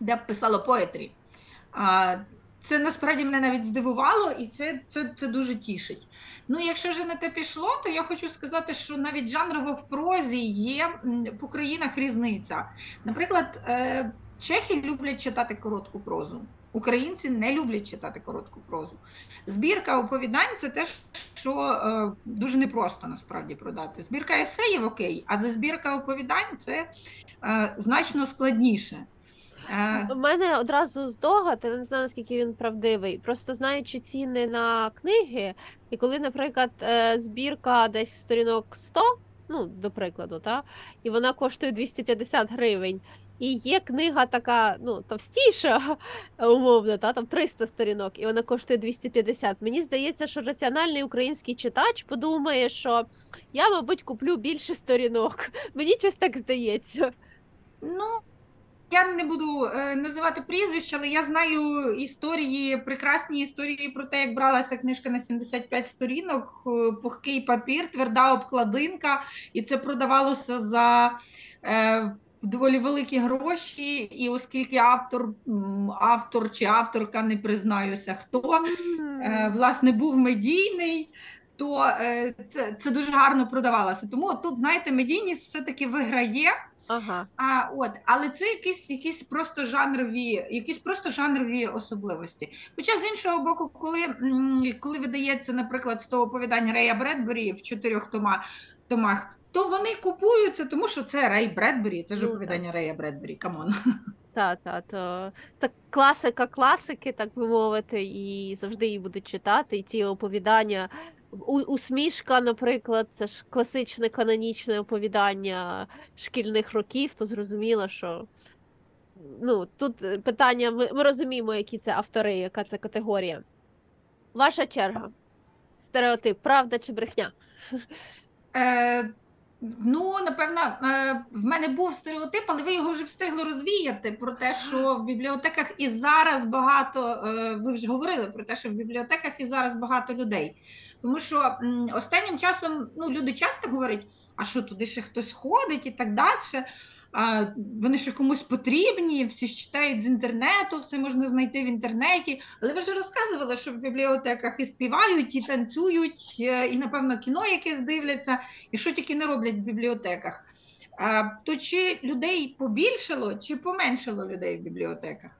де писало поетрі. Це насправді мене навіть здивувало, і це дуже тішить. Ну, якщо вже на те пішло, то я хочу сказати, що навіть жанрово в прозі є по країнах різниця. Наприклад, чехи люблять читати коротку прозу. Українці не люблять читати коротку прозу. Збірка оповідань – це те, що дуже непросто насправді продати. Збірка есеїв – окей, а збірка оповідань – це значно складніше. У мене одразу здогад, я не знаю, наскільки він правдивий, просто знаючи ціни на книги, і коли, наприклад, збірка десь сторінок 100, ну, до прикладу, та, і вона коштує 250 гривень, і є книга така, ну, товстіша, умовно, та, там 300 сторінок, і вона коштує 250. Мені здається, що раціональний український читач подумає, що я, мабуть, куплю більше сторінок. Мені щось так здається. Ну, я не буду називати прізвища, але я знаю історії, прекрасні історії про те, як бралася книжка на 75 сторінок, пухкий папір, тверда обкладинка, і це продавалося за... доволі великі гроші, і оскільки автор чи авторка, не признаюся хто, власне, був медійний, то це дуже гарно продавалося. Тому тут, знаєте, медійність все-таки виграє. Ага. Але це якісь просто жанрові особливості. Хоча, з іншого боку, коли видається, наприклад, 100 оповідань Рея Бредбері в 4 томах, то вони купуються, тому що це Рей Бредбері, це ж оповідання Рея Бредбері, камон. Так, класика класики, так би мовити, і завжди її будуть читати, і ці оповідання. Усмішка, наприклад, це ж класичне канонічне оповідання шкільних років, то зрозуміло, що... Ну, тут питання, ми розуміємо, які це автори, яка це категорія. Ваша черга. Стереотип, правда чи брехня? Ну, напевно, в мене був стереотип, але ви його вже встигли розвіяти, про те, що в бібліотеках і зараз багато, ви вже говорили про те, що в бібліотеках і зараз багато людей. Тому що останнім часом, ну, люди часто говорять, а що туди ще хтось ходить і так далі. вони ще комусь потрібні, всі ж читають з інтернету, все можна знайти в інтернеті. Але ви ж розказували, що в бібліотеках і співають, і танцюють, і, напевно, кіно якесь дивляться, і що тільки не роблять в бібліотеках. То чи людей побільшало, чи поменшало людей в бібліотеках?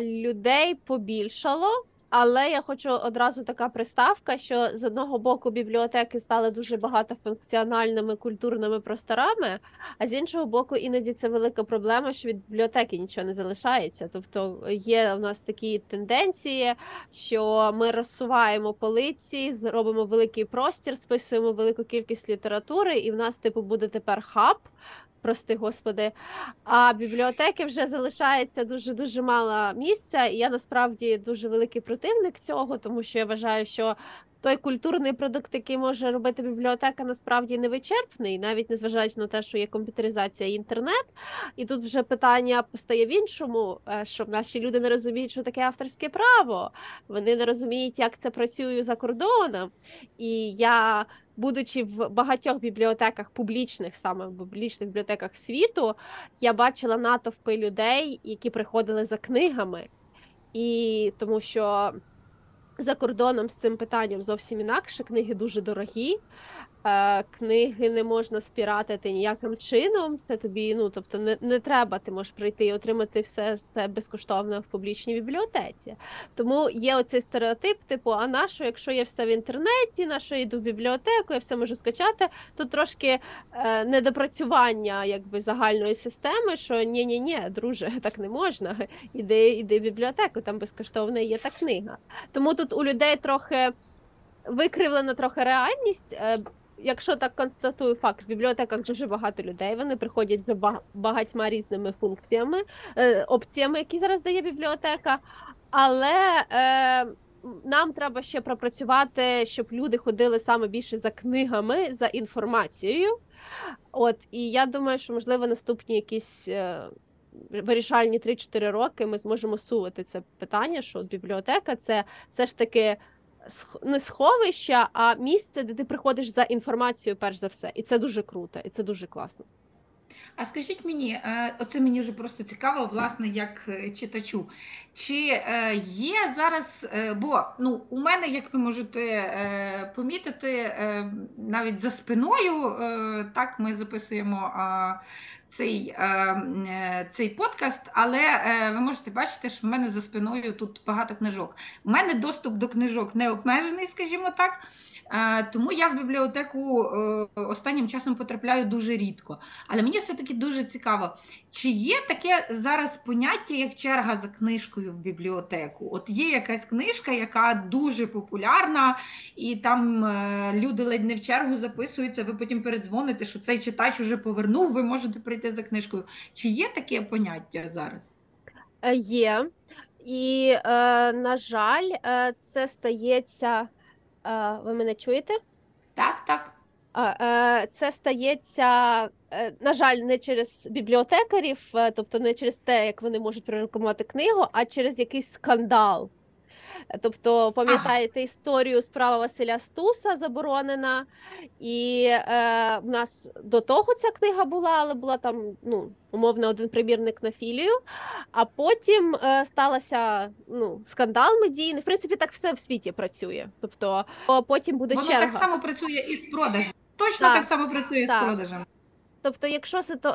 Людей побільшало. Але я хочу одразу така приставка, що з одного боку бібліотеки стали дуже багатофункціональними культурними просторами, а з іншого боку іноді це велика проблема, що від бібліотеки нічого не залишається. Тобто є в нас такі тенденції, що ми розсуваємо полиці, робимо великий простір, списуємо велику кількість літератури, і в нас типу буде тепер хаб, прости господи, а бібліотеки вже залишається дуже-дуже мало місця, і я насправді дуже великий противник цього, тому що я вважаю, що той культурний продукт, який може робити бібліотека, насправді невичерпний, навіть незважаючи на те, що є комп'ютеризація і інтернет. І тут вже питання постає в іншому, що наші люди не розуміють, що таке авторське право, вони не розуміють, як це працює за кордоном. І я, будучи в багатьох бібліотеках, публічних, саме в публічних бібліотеках світу, я бачила натовпи людей, які приходили за книгами. І тому що за кордоном з цим питанням зовсім інакше, книги дуже дорогі, книги не можна спіратити ніяким чином, це тобі, тобто не треба, ти можеш прийти і отримати все це безкоштовно в публічній бібліотеці. Тому є оцей стереотип, типу, а на що, якщо є все в інтернеті, на що я йду в бібліотеку, я все можу скачати, то трошки недопрацювання якби загальної системи, що ні-ні-ні, друже, так не можна, іди в бібліотеку, там безкоштовно є та книга. Тому тут у людей трохи викривлена трохи реальність. Якщо так констатую факт, в бібліотеках дуже багато людей, вони приходять за багатьма різними функціями, опціями, які зараз дає бібліотека, але нам треба ще пропрацювати, щоб люди ходили саме більше за книгами, за інформацією. От, і я думаю, що, можливо, наступні якісь вирішальні 3-4 роки ми зможемо сувати це питання, що бібліотека – це все ж таки не сховище, а місце, де ти приходиш за інформацією перш за все. І це дуже круто, і це дуже класно. А скажіть мені, оце мені вже просто цікаво, власне, як читачу, чи є зараз, бо у мене, як ви можете помітити, навіть за спиною, так, ми записуємо цей подкаст, але ви можете бачити, що в мене за спиною тут багато книжок. У мене доступ до книжок не обмежений, скажімо так, тому я в бібліотеку останнім часом потрапляю дуже рідко. Але мені все-таки дуже цікаво, чи є таке зараз поняття, як черга за книжкою в бібліотеку? От є якась книжка, яка дуже популярна, і там люди ледь не в чергу записуються, ви потім передзвоните, що цей читач уже повернув, ви можете прийти за книжкою. Чи є таке поняття зараз? Є. І, на жаль, це стається... Ви мене чуєте? Так, так. Це стається, на жаль, не через бібліотекарів, тобто не через те, як вони можуть прорекламувати книгу, а через якийсь скандал. Тобто, пам'ятаєте історію, справа Василя Стуса заборонена, і в нас до того ця книга була, але була там, умовно, один примірник на філію, а потім сталася скандал медійний. В принципі, так все в світі працює. Тобто, потім буде черга. Воно так само працює і з продажем. Точно так само працює з продажем. Тобто,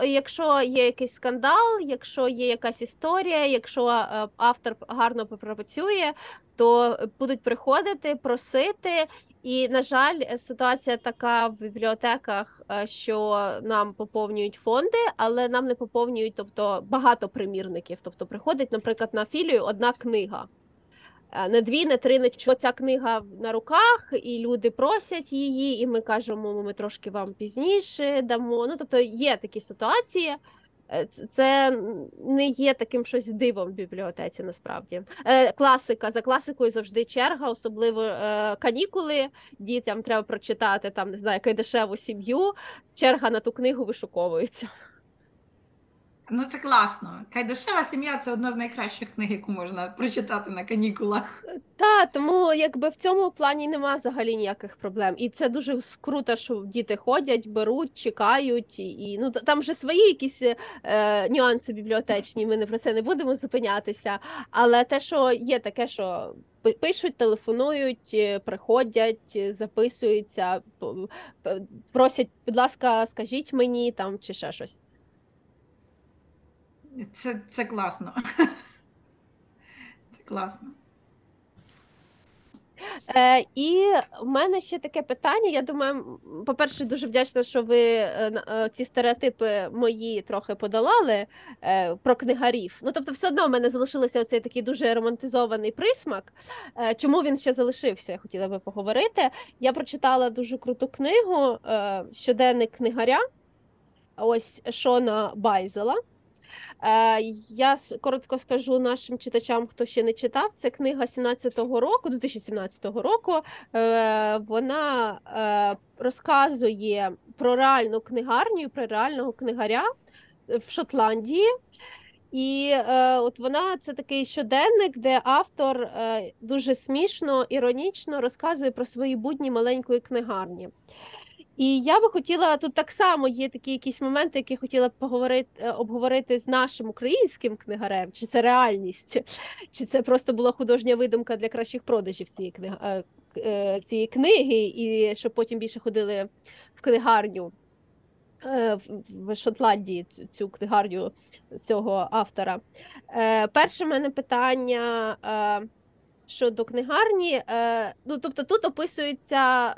якщо є якийсь скандал, якщо є якась історія, якщо автор гарно попрацює, то будуть приходити, просити. І, на жаль, ситуація така в бібліотеках, що нам поповнюють фонди, але нам не поповнюють, тобто, багато примірників. Тобто, приходить, наприклад, на філію одна книга. Не дві, не три, не чого ця книга на руках, і люди просять її, і ми кажемо, ми трошки вам пізніше дамо. Тобто є такі ситуації, це не є таким щось дивом в бібліотеці насправді. Класика, за класикою завжди черга, особливо канікули, дітям треба прочитати, там, не знаю, Кайдашеву сім'ю, черга на ту книгу вишуковується. Ну, це класно. Кайдашева сім'я – це одна з найкращих книг, яку можна прочитати на канікулах. Так, тому якби в цьому плані немає взагалі ніяких проблем. І це дуже круто, що діти ходять, беруть, чекають. І, ну, там вже свої якісь нюанси бібліотечні, ми про це не будемо зупинятися. Але те, що є таке, що пишуть, телефонують, приходять, записуються, просять, будь ласка, скажіть мені там чи ще щось. Це класно. Це класно. І в мене ще таке питання. Я думаю, по-перше, дуже вдячна, що ви ці стереотипи мої трохи подолали про книгарів. Ну, тобто, все одно в мене залишилося оцей такий дуже романтизований присмак. Чому він ще залишився, я хотіла би поговорити. Я прочитала дуже круту книгу «Щоденник книгаря», ось Шона Байзела. Я коротко скажу нашим читачам, хто ще не читав, це книга 2017 року, вона розказує про реальну книгарню, про реального книгаря в Шотландії. І от вона, це такий щоденник, де автор дуже смішно, іронічно розказує про свої будні маленької книгарні. І я би хотіла, тут так само є такі якісь моменти, які хотіла б обговорити з нашим українським книгарем, чи це реальність, чи це просто була художня видумка для кращих продажів цієї книги, і щоб потім більше ходили в книгарню в Шотландії, цю книгарню цього автора. Перше в мене питання щодо книгарні. Ну, тобто тут описується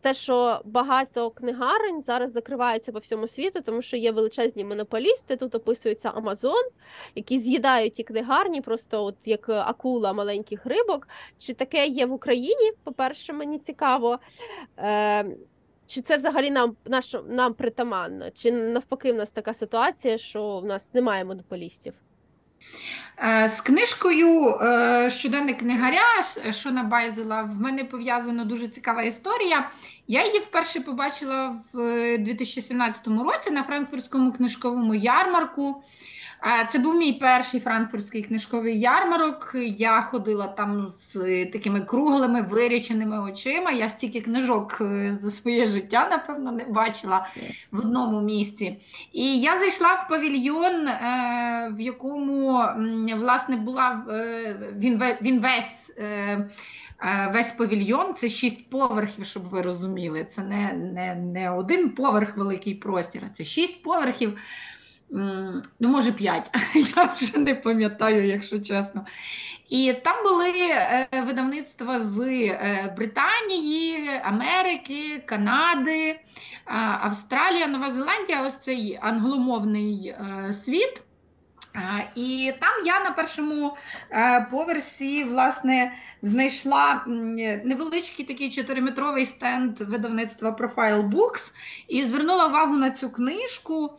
те, що багато книгарень зараз закриваються по всьому світу, тому що є величезні монополісти, тут описується Амазон, які з'їдають ті книгарні, просто от як акула маленьких рибок. Чи таке є в Україні, по-перше, мені цікаво. Чи це взагалі нам притаманно? Чи навпаки в нас така ситуація, що в нас немає монополістів? З книжкою «Щоденник книгаря» Шона Байзела в мене пов'язана дуже цікава історія. Я її вперше побачила в 2017 році на Франкфуртському книжковому ярмарку. Це був мій перший Франкфуртський книжковий ярмарок. Я ходила там з такими круглими, виріченими очима. Я стільки книжок за своє життя, напевно, не бачила в одному місці. І я зайшла в павільйон, в якому, власне, була він весь павільйон, це 6 поверхів, щоб ви розуміли. Це не один поверх великий простір, а це 6 поверхів. Ну, може, 5, я вже не пам'ятаю, якщо чесно. І там були видавництва з Британії, Америки, Канади, Австралія, Нова Зеландія, ось цей англомовний світ. І там я на першому поверсі, власне, знайшла невеличкий такий 4-метровий стенд видавництва Profile Books і звернула увагу на цю книжку.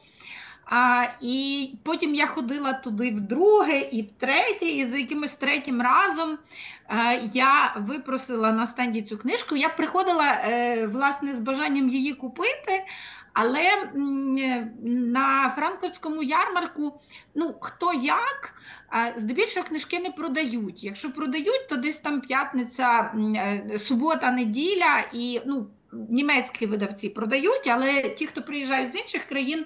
І потім я ходила туди вдруге і втретє, і за якимось третім разом я випросила на стенді цю книжку. Я приходила, власне, з бажанням її купити, але на Франкфуртському ярмарку, ну, хто як, здебільшого книжки не продають. Якщо продають, то десь там п'ятниця, субота, неділя, і, ну, німецькі видавці продають, але ті, хто приїжджають з інших країн,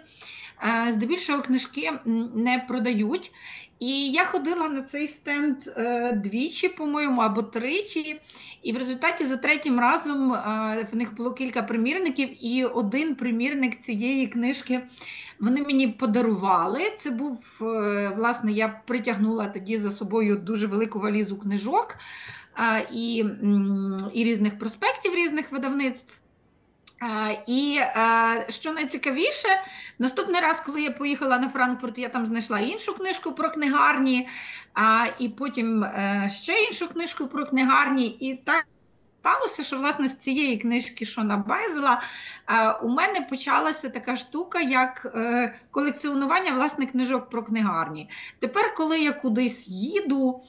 здебільшого книжки не продають. І я ходила на цей стенд двічі, по-моєму, або тричі. І в результаті за третім разом в них було кілька примірників. І один примірник цієї книжки вони мені подарували. Це був, власне, я притягнула тоді за собою дуже велику валізу книжок і різних проспектів, різних видавництв. І що найцікавіше, наступний раз, коли я поїхала на Франкфурт, я там знайшла іншу книжку про книгарні, і потім ще іншу книжку про книгарні. І так сталося, що, власне, з цієї книжки Шона Байзела у мене почалася така штука, як колекціонування, власне, книжок про книгарні. Тепер, коли я кудись їду,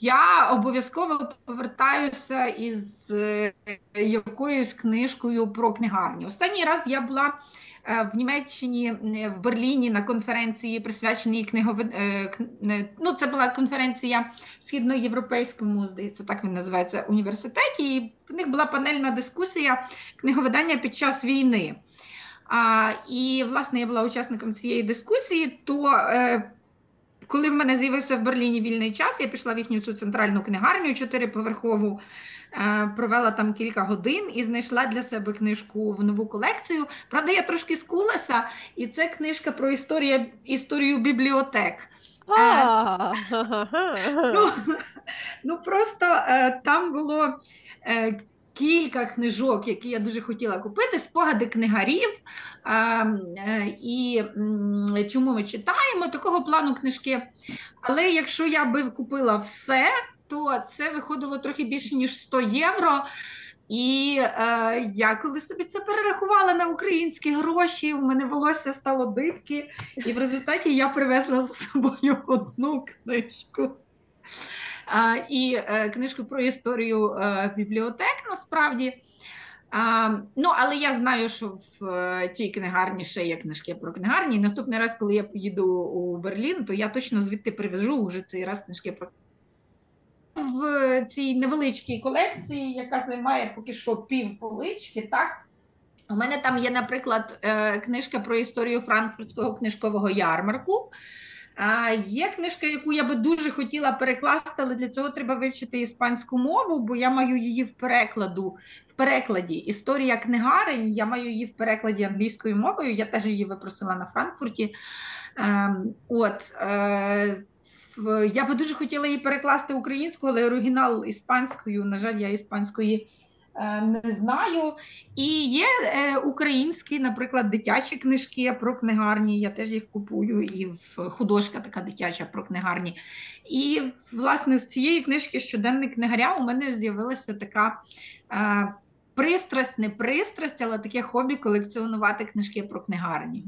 я обов'язково повертаюся із якоюсь книжкою про книгарню. Останній раз я була в Німеччині, в Берліні на конференції, присвяченій це була конференція в східноєвропейському, здається, так він називається, університеті, і в них була панельна дискусія книговидання під час війни. І, власне, я була учасником цієї дискусії, то коли в мене з'явився в Берліні вільний час, я пішла в їхню цю центральну книгарню, 4-поверхову, провела там кілька годин і знайшла для себе книжку в нову колекцію. Правда, я трошки скулася, і це книжка про історію бібліотек. Просто там було кілька книжок, які я дуже хотіла купити, спогади книгарів і чому ми читаємо, такого плану книжки. Але якщо я би купила все, то це виходило трохи більше, ніж 100 євро. І я коли собі це перерахувала на українські гроші, у мене волосся стало дибки, і в результаті я привезла з собою одну книжку. І книжку про історію бібліотек, насправді. Але я знаю, що в тій книгарні ще є книжки про книгарні. І наступний раз, коли я поїду у Берлін, то я точно звідти привезу вже цей раз книжки про книгарні. В цій невеличкій колекції, яка займає поки що пів полички, так? У мене там є, наприклад, книжка про історію Франкфуртського книжкового ярмарку. Є книжка, яку я би дуже хотіла перекласти, але для цього треба вивчити іспанську мову, бо я маю її в перекладі. Історія книгарень, я маю її в перекладі англійською мовою, я теж її випросила на Франкфурті. Я би дуже хотіла її перекласти українською, але оригінал іспанською, на жаль, я іспанської не знаю. І є українські, наприклад, дитячі книжки про книгарні, я теж їх купую, і художка така дитяча про книгарні. І, власне, з цієї книжки «Щоденник книгаря» у мене з'явилася така пристрасть, не пристрасть, але таке хобі колекціонувати книжки про книгарні.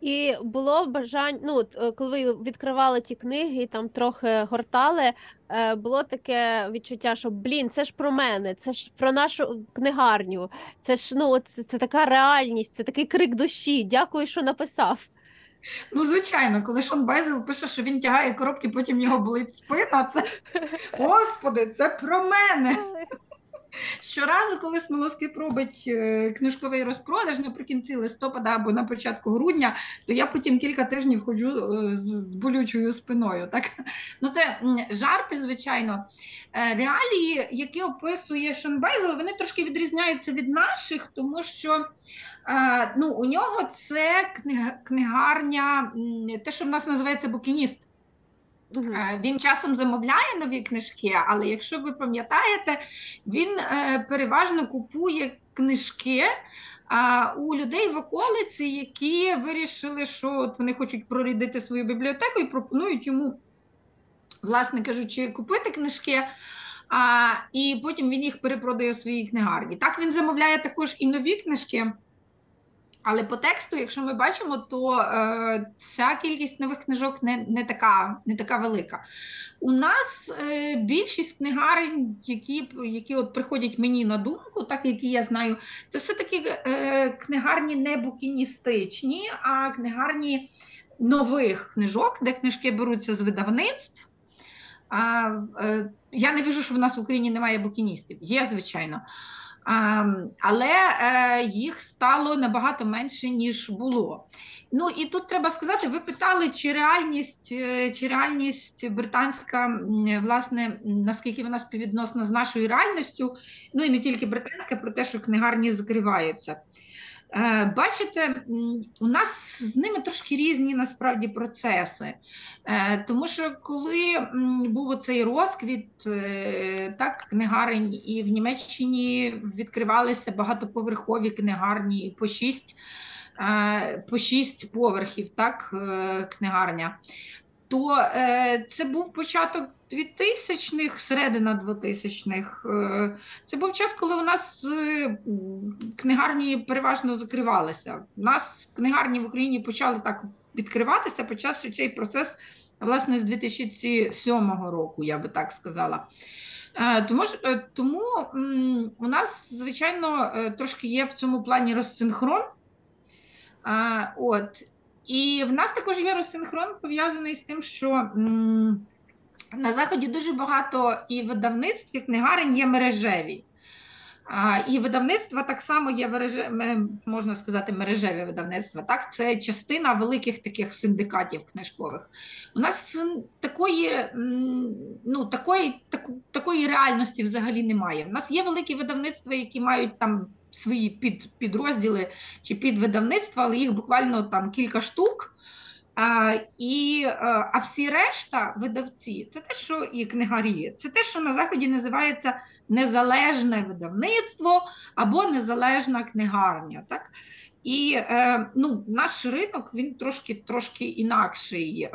І було бажання, коли ви відкривали ті книги і там трохи гортали, було таке відчуття, що, це ж про мене, це ж про нашу книгарню, це ж, це така реальність, це такий крик душі, дякую, що написав. Звичайно, коли Шон Байзел пише, що він тягає коробки, потім його болить спина, це, господи, це про мене. Щоразу, коли Смолоскип робить книжковий розпродаж наприкінці листопада або на початку грудня, то я потім кілька тижнів ходжу з болючою спиною. Так? Це жарти, звичайно. Реалії, які описує Шон Байзел, вони трошки відрізняються від наших, тому що у нього це книгарня, те, що в нас називається букініст. Він часом замовляє нові книжки, але якщо ви пам'ятаєте, він переважно купує книжки у людей в околиці, які вирішили, що вони хочуть прорядити свою бібліотеку і пропонують йому, власне кажучи, купити книжки, і потім він їх перепродає у своїй книгарні. Так, він замовляє також і нові книжки. Але по тексту, якщо ми бачимо, то ця кількість нових книжок не така велика. У нас більшість книгарень, які приходять мені на думку, так, які я знаю, це все-таки книгарні не букіністичні, а книгарні нових книжок, де книжки беруться з видавництв. Я не кажу, що в нас в Україні немає букіністів. Є, звичайно. Але їх стало набагато менше, ніж було. І тут треба сказати, ви питали, чи реальність британська, власне, наскільки вона співвідносна з нашою реальністю, і не тільки британська, про те, що книгарні закриваються. Бачите, у нас з ними трошки різні, насправді, процеси. Тому що коли був оцей розквіт, так, книгарень, і в Німеччині відкривалися багатоповерхові книгарні по шість поверхів, так, книгарня, то це був початок 2000-х, середина 2000-х. Це був час, коли у нас книгарні переважно закривалися. У нас книгарні в Україні почали так відкриватися, почався цей процес, власне, з 2007 року, я би так сказала. Тому у нас, звичайно, трошки є в цьому плані розсинхрон. І в нас також є розсинхрон, пов'язаний з тим, що на Заході дуже багато і видавництв, і книгарень є мережеві. І видавництва так само є, можна сказати, мережеві видавництва. Так? Це частина великих таких синдикатів книжкових. У нас такої реальності взагалі немає. У нас є великі видавництва, які мають там свої підрозділи чи підвидавництва, але їх буквально там кілька штук. А всі решта видавці, це те, що і книгарі, це те, що на Заході називається незалежне видавництво або незалежна книгарня. Так? І наш ринок, він трошки інакший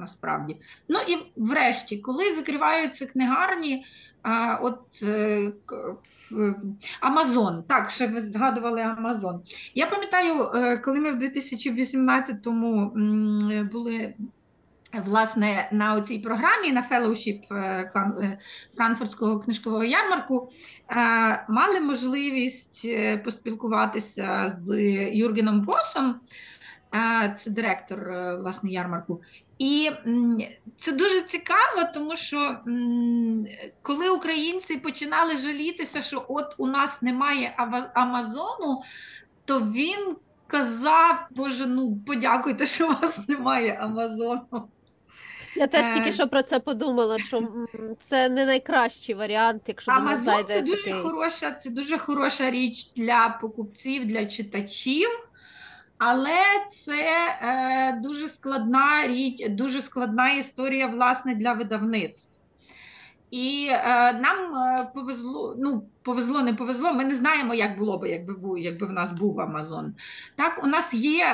насправді. Ну і врешті, коли закриваються книгарні, Амазон, так, ще ви згадували Амазон. Я пам'ятаю, коли ми в 2018-му були, власне, на оцій програмі, на феллоушіп Франкфуртського книжкового ярмарку, мали можливість поспілкуватися з Юргеном Босом, це директор, власне, ярмарку. І це дуже цікаво, тому що коли українці починали жалітися, що от у нас немає Амазону, то він казав: "Боже, подякуйте, що у вас немає Амазону". Я теж тільки що про це подумала, що це не найкращий варіант, якщо до нас зайде. Амазон це дуже хороша річ для покупців, для читачів. Але це дуже складна історія, власне, для видавництв. І нам повезло, не повезло, ми не знаємо, як було б, якби в нас був Амазон. Так, у нас є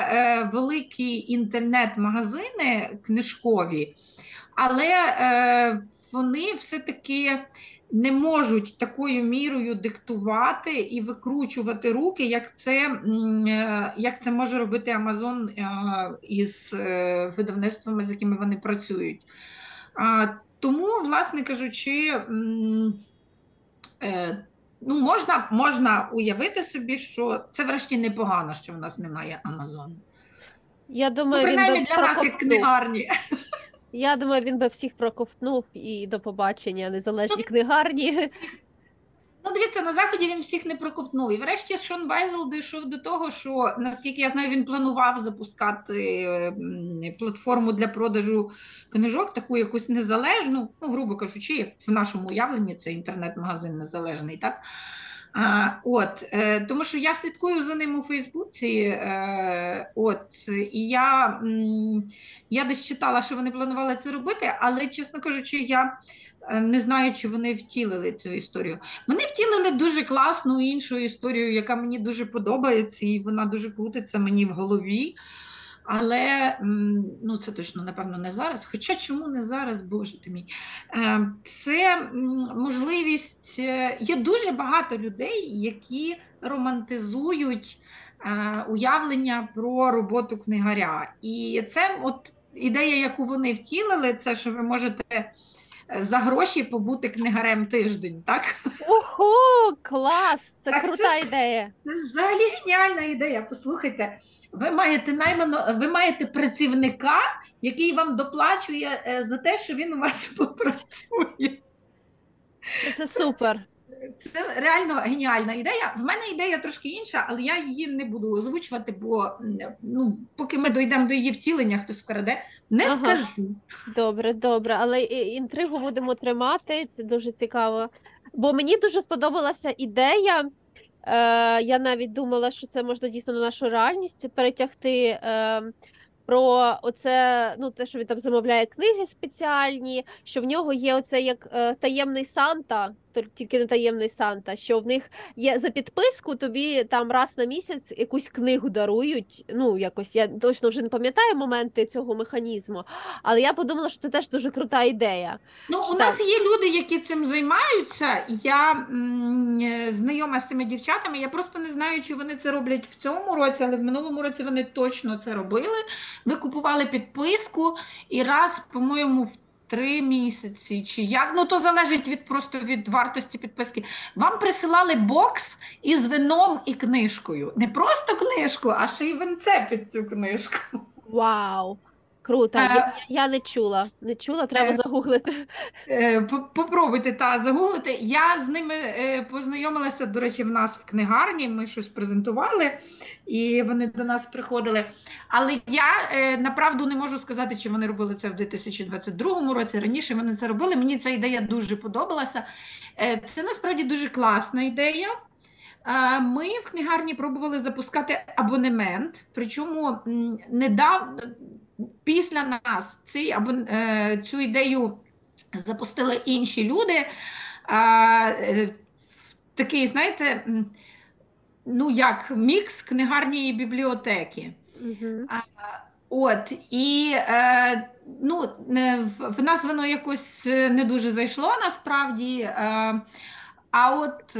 великі інтернет-магазини книжкові, але вони все-таки не можуть такою мірою диктувати і викручувати руки, як це може робити Амазон із видавництвами, з якими вони працюють. Тому, власне кажучи, можна уявити собі, що це врешті непогано, що в нас немає Амазону. Я думаю, принаймні для нас, як книгарні. Я думаю, він би всіх проковтнув, і до побачення, незалежні книгарні. Дивіться, на Заході він всіх не проковтнув. І врешті Шон Байзел дійшов до того, що, наскільки я знаю, він планував запускати платформу для продажу книжок, таку якусь незалежну, грубо кажучи, в нашому уявленні це інтернет-магазин незалежний, так? Тому що я слідкую за ним у Фейсбуці, і я десь читала, що вони планували це робити, але, чесно кажучи, я не знаю, чи вони втілили цю історію. Вони втілили дуже класну іншу історію, яка мені дуже подобається, і вона дуже крутиться мені в голові, але це точно, напевно, не зараз. Хоча чому не зараз, боже ти мій. Це можливість... Є дуже багато людей, які романтизують уявлення про роботу книгаря. І це ідея, яку вони втілили, це що ви можете за гроші побути книгарем тиждень, так? Ого, клас! Це крута ідея. Це взагалі геніальна ідея, послухайте. Ви маєте працівника, який вам доплачує за те, що він у вас попрацює. Це супер. Це реально геніальна ідея. В мене ідея трошки інша, але я її не буду озвучувати, бо поки ми дійдемо до її втілення, хтось вкраде, не скажу. Добре, але інтригу будемо тримати, це дуже цікаво. Бо мені дуже сподобалася ідея, я навіть думала, що це можна дійсно на нашу реальність перетягти, про оце, те, що він там замовляє книги спеціальні, що в нього є оце як таємний Санта, тільки не таємний Санта, що в них є за підписку, тобі там раз на місяць якусь книгу дарують, якось, я точно вже не пам'ятаю моменти цього механізму, але я подумала, що це теж дуже крута ідея. У нас є люди, які цим займаються, я знайома з цими дівчатами, я просто не знаю, чи вони це роблять в цьому році, але в минулому році вони точно це робили, ви купували підписку і раз, по-моєму, 3 місяці чи як, ну то залежить від просто від вартості підписки. Вам присилали бокс із вином і книжкою. Не просто книжку, а ще й винце під цю книжку. Вау! Круто. Я не чула. Не чула, треба загуглити. Попробуйте, загуглити. Я з ними познайомилася, до речі, в нас в книгарні, ми щось презентували, і вони до нас приходили. Але я, направду, не можу сказати, чи вони робили це в 2022 році. Раніше вони це робили. Мені ця ідея дуже подобалася. Це, насправді, дуже класна ідея. Ми в книгарні пробували запускати абонемент, причому недавно... Після нас цю ідею запустили інші люди. Такий, знаєте, ну як мікс книгарні і бібліотеки. Угу. От, і ну, в нас воно якось не дуже зайшло насправді. А от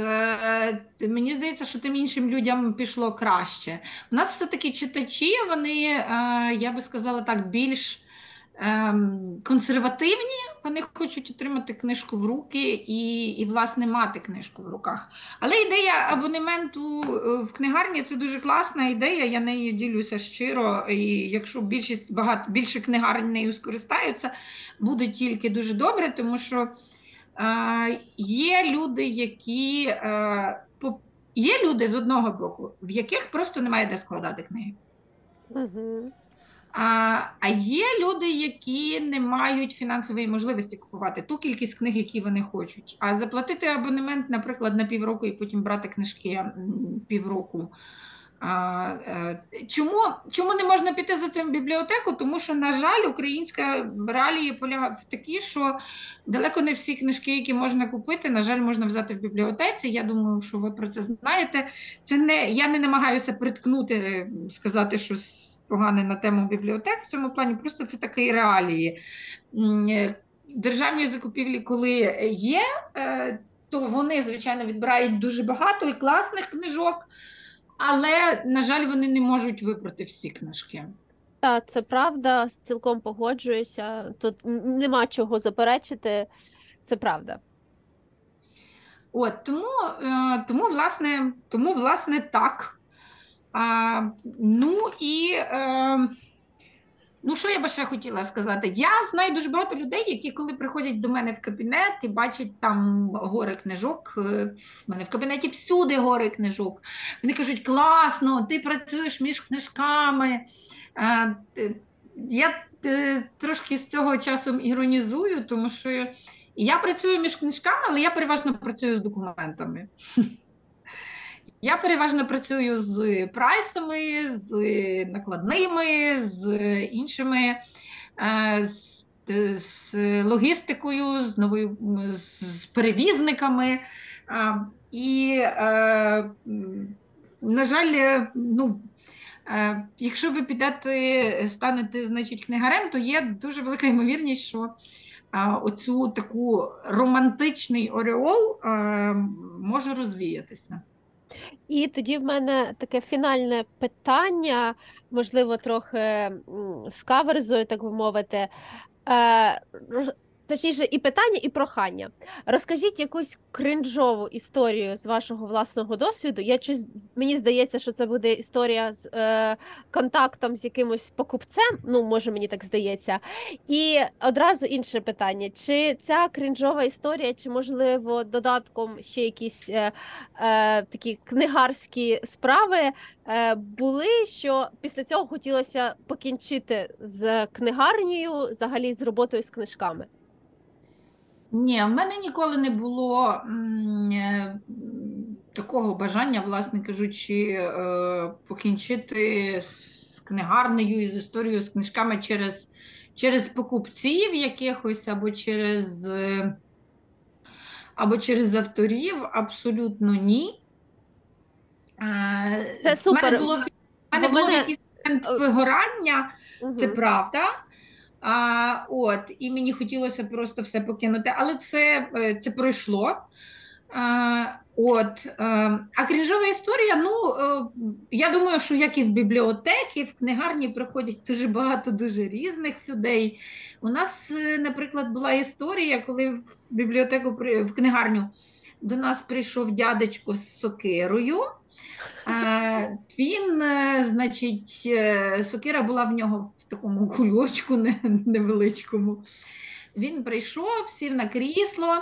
мені здається, що тим іншим людям пішло краще. У нас все-таки читачі, вони, я би сказала так, більш консервативні. Вони хочуть отримати книжку в руки і власне, мати книжку в руках. Але ідея абонементу в книгарні – це дуже класна ідея, я нею ділюся щиро. І якщо більше книгарень нею скористаються, буде тільки дуже добре, тому що є люди, з одного боку, в яких просто немає де складати книги. Угу. А є люди, які не мають фінансової можливості купувати ту кількість книг, які вони хочуть. А заплатити абонемент, наприклад, на півроку і потім брати книжки півроку. Чому не можна піти за цим в бібліотеку? Тому що, на жаль, українська реалія полягає в такій, що далеко не всі книжки, які можна купити, на жаль, можна взяти в бібліотеці. Я думаю, що ви про це знаєте. Я не намагаюся приткнути, сказати щось погане на тему бібліотек в цьому плані, просто це такі реалії. Державні закупівлі, коли є, то вони, звичайно, відбирають дуже багато і класних книжок. Але, на жаль, вони не можуть вибрати всі книжки. Так, це правда, цілком погоджуюся. Тут нема чого заперечити, це правда. От, тому, власне, так. Що я би ще хотіла сказати? Я знаю дуже багато людей, які коли приходять до мене в кабінет і бачать там гори книжок, в мене в кабінеті всюди гори книжок, вони кажуть, класно, ти працюєш між книжками. Я трошки з цього часом іронізую, тому що я працюю між книжками, але я переважно працюю з документами. Я переважно працюю з прайсами, з накладними, з іншими, з логістикою, з перевізниками. І, на жаль, ну, якщо ви підете, станете, значить, книгарем, то є дуже велика ймовірність, що оцю таку романтичний ореол може розвіятися. І тоді в мене таке фінальне питання, можливо, трохи з каверзою, так би мовити. Точніше, і питання, і прохання. Розкажіть якусь кринжову історію з вашого власного досвіду. Мені здається, що це буде історія з контактом з якимось покупцем, ну, може, мені так здається. І одразу інше питання. Чи ця кринжова історія, чи, можливо, додатком ще якісь такі книгарські справи були, що після цього хотілося покінчити з книгарнею, взагалі з роботою з книжками? Ні, в мене ніколи не було такого бажання, власне кажучи, покінчити з книгарнею і з історією з книжками через покупців якихось або через авторів. Абсолютно ні. Це супер. В мене було якийсь момент вигорання, це правда. І мені хотілося просто все покинути, але це пройшло. А крінжова історія, я думаю, що як і в бібліотеки, в книгарні приходять дуже багато дуже різних людей. У нас, наприклад, була історія, коли в книгарню до нас прийшов дядечко з сокирою. Сокира була в нього в такому кульочку невеличкому. Він прийшов, сів на крісло,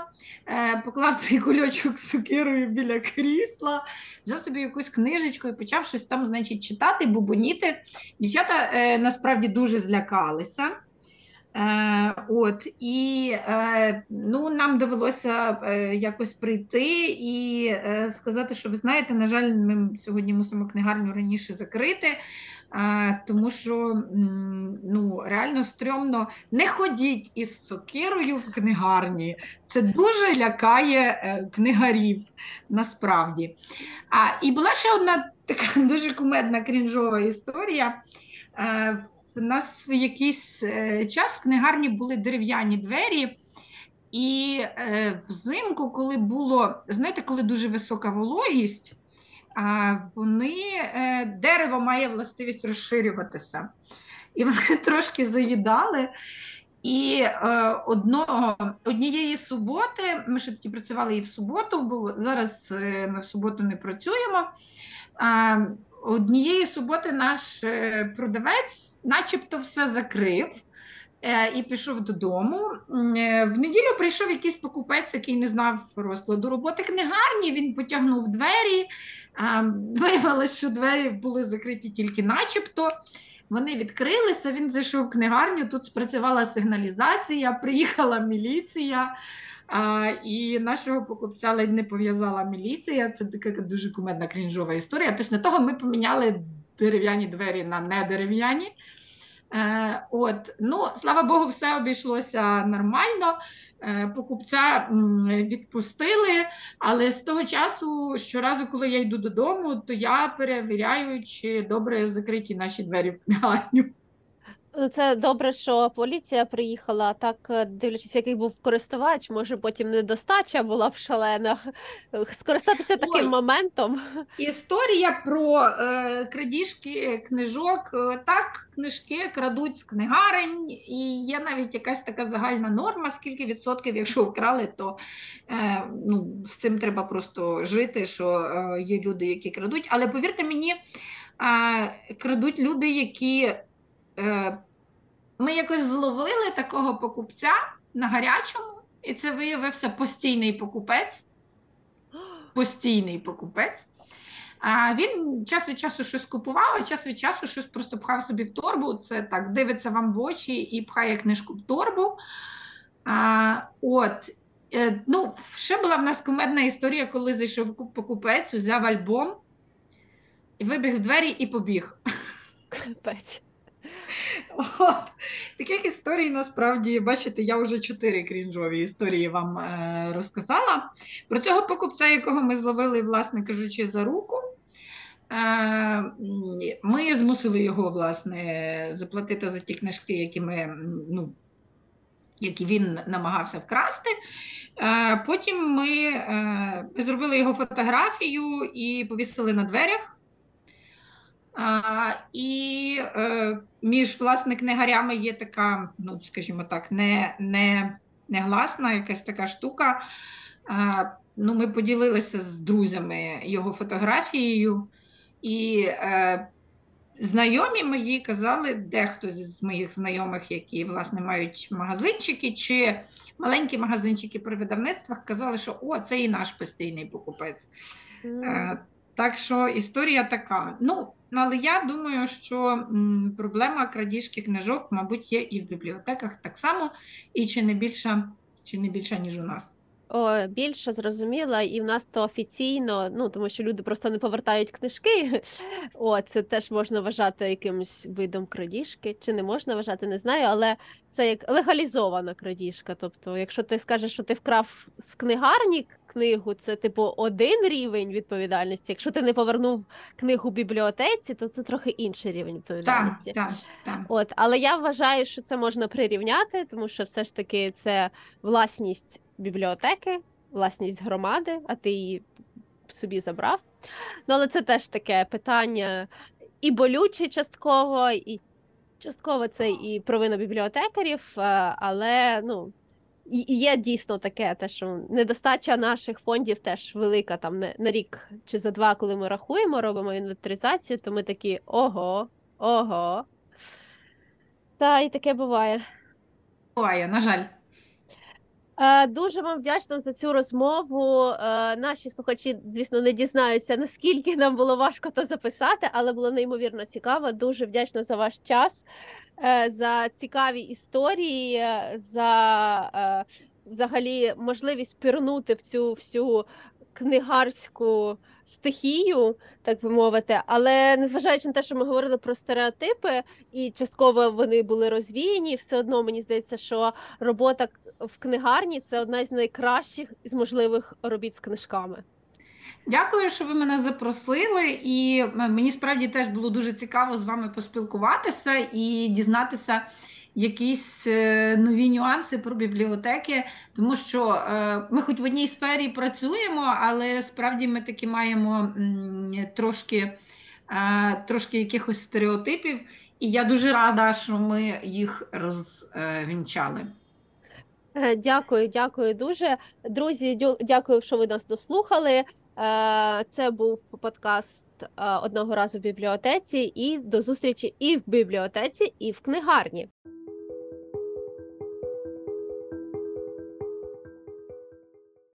поклав цей кульочок з сокирою біля крісла, взяв собі якусь книжечку і почав щось там, читати, бубоніти. Дівчата насправді дуже злякалися. Нам довелося якось прийти і сказати, що, ви знаєте, на жаль, ми сьогодні мусимо книгарню раніше закрити, тому що реально стрьомно. Не ходіть із сокирою в книгарні. Це дуже лякає книгарів насправді. І була ще одна така дуже кумедна крінжова історія. У нас в якийсь час в книгарні були дерев'яні двері, і взимку, коли було, коли дуже висока вологість, дерево має властивість розширюватися. І вони трошки заїдали. І однієї суботи, ми ще тоді працювали і в суботу, бо зараз ми в суботу не працюємо, однієї суботи наш продавець начебто все закрив і пішов додому. В неділю прийшов якийсь покупець, який не знав розкладу роботи книгарні, він потягнув двері, виявилося, що двері були закриті тільки начебто. Вони відкрилися, він зайшов в книгарню, тут спрацювала сигналізація, приїхала міліція, і нашого покупця ледь не пов'язала міліція. Це така дуже кумедна крінжова історія. Після того ми поміняли дерев'яні двері на недерев'яні. Слава Богу, все обійшлося нормально, покупця відпустили, але з того часу, щоразу, коли я йду додому, то я перевіряю, чи добре закриті наші двері в книгарню. Це добре, що поліція приїхала, так, дивлячись, який був користувач, може потім недостача була б шалена, скористатися таким моментом. Історія про крадіжки книжок. Так, книжки крадуть з книгарень, і є навіть якась така загальна норма, скільки відсотків, якщо вкрали, то з цим треба просто жити, що є люди, які крадуть. Але повірте мені, крадуть люди, які... Ми якось зловили такого покупця на гарячому, і це виявився постійний покупець. Він час від часу щось купував, а час від часу щось просто пхав собі в торбу, це так, дивиться вам в очі і пхає книжку в торбу. Ще була в нас кумедна історія, коли зайшов покупець, взяв альбом, вибіг в двері і побіг. Капець. Таких історій насправді, бачите, я вже 4 крінжові історії вам розказала. Про цього покупця, якого ми зловили, власне кажучи, за руку. Ми змусили його, власне, заплатити за ті книжки, які він намагався вкрасти. Потім ми зробили його фотографію і повісили на дверях. І між, власне, книгарями є така, скажімо так, негласна якась така штука. Ми поділилися з друзями його фотографією, і знайомі мої казали, дехто з моїх знайомих, які, власне, мають магазинчики чи маленькі магазинчики при видавництвах, казали, що це і наш постійний покупець. Так що історія така. Але я думаю, що проблема крадіжки книжок, мабуть, є і в бібліотеках так само, і чи не більша, ніж у нас. Більше, зрозуміло, і в нас то офіційно, тому що люди просто не повертають книжки, це теж можна вважати якимось видом крадіжки, чи не можна вважати, не знаю, але це як легалізована крадіжка, тобто якщо ти скажеш, що ти вкрав з книгарні книгу, це типу один рівень відповідальності, якщо ти не повернув книгу в бібліотеці, то це трохи інший рівень відповідальності. Так. Але я вважаю, що це можна прирівняти, тому що все ж таки це власність бібліотеки, власність громади, а ти її собі забрав. Ну, але це теж таке питання і болюче частково, і частково це і провина бібліотекарів, але, ну, є дійсно таке, те, що недостача наших фондів теж велика, там, на рік чи за два, коли ми рахуємо, робимо інвентаризацію, то ми такі, ого. Та, і таке буває. Буває, на жаль. Дуже вам вдячна за цю розмову. Наші слухачі, звісно, не дізнаються, наскільки нам було важко то записати, але було неймовірно цікаво. Дуже вдячна за ваш час, за цікаві історії, за взагалі можливість пірнути в цю всю книгарську стихію, так би мовити. Але незважаючи на те, що ми говорили про стереотипи, і частково вони були розвіяні, все одно мені здається, що робота в книгарні – це одна з найкращих з можливих робіт з книжками. Дякую, що ви мене запросили, і мені справді теж було дуже цікаво з вами поспілкуватися і дізнатися якісь нові нюанси про бібліотеки, тому що ми хоч в одній сфері працюємо, але справді ми таки маємо трошки якихось стереотипів, і я дуже рада, що ми їх розвінчали. Дякую, дякую дуже. Друзі, дякую, що ви нас дослухали. Це був подкаст «Одного разу в бібліотеці», і до зустрічі і в бібліотеці, і в книгарні.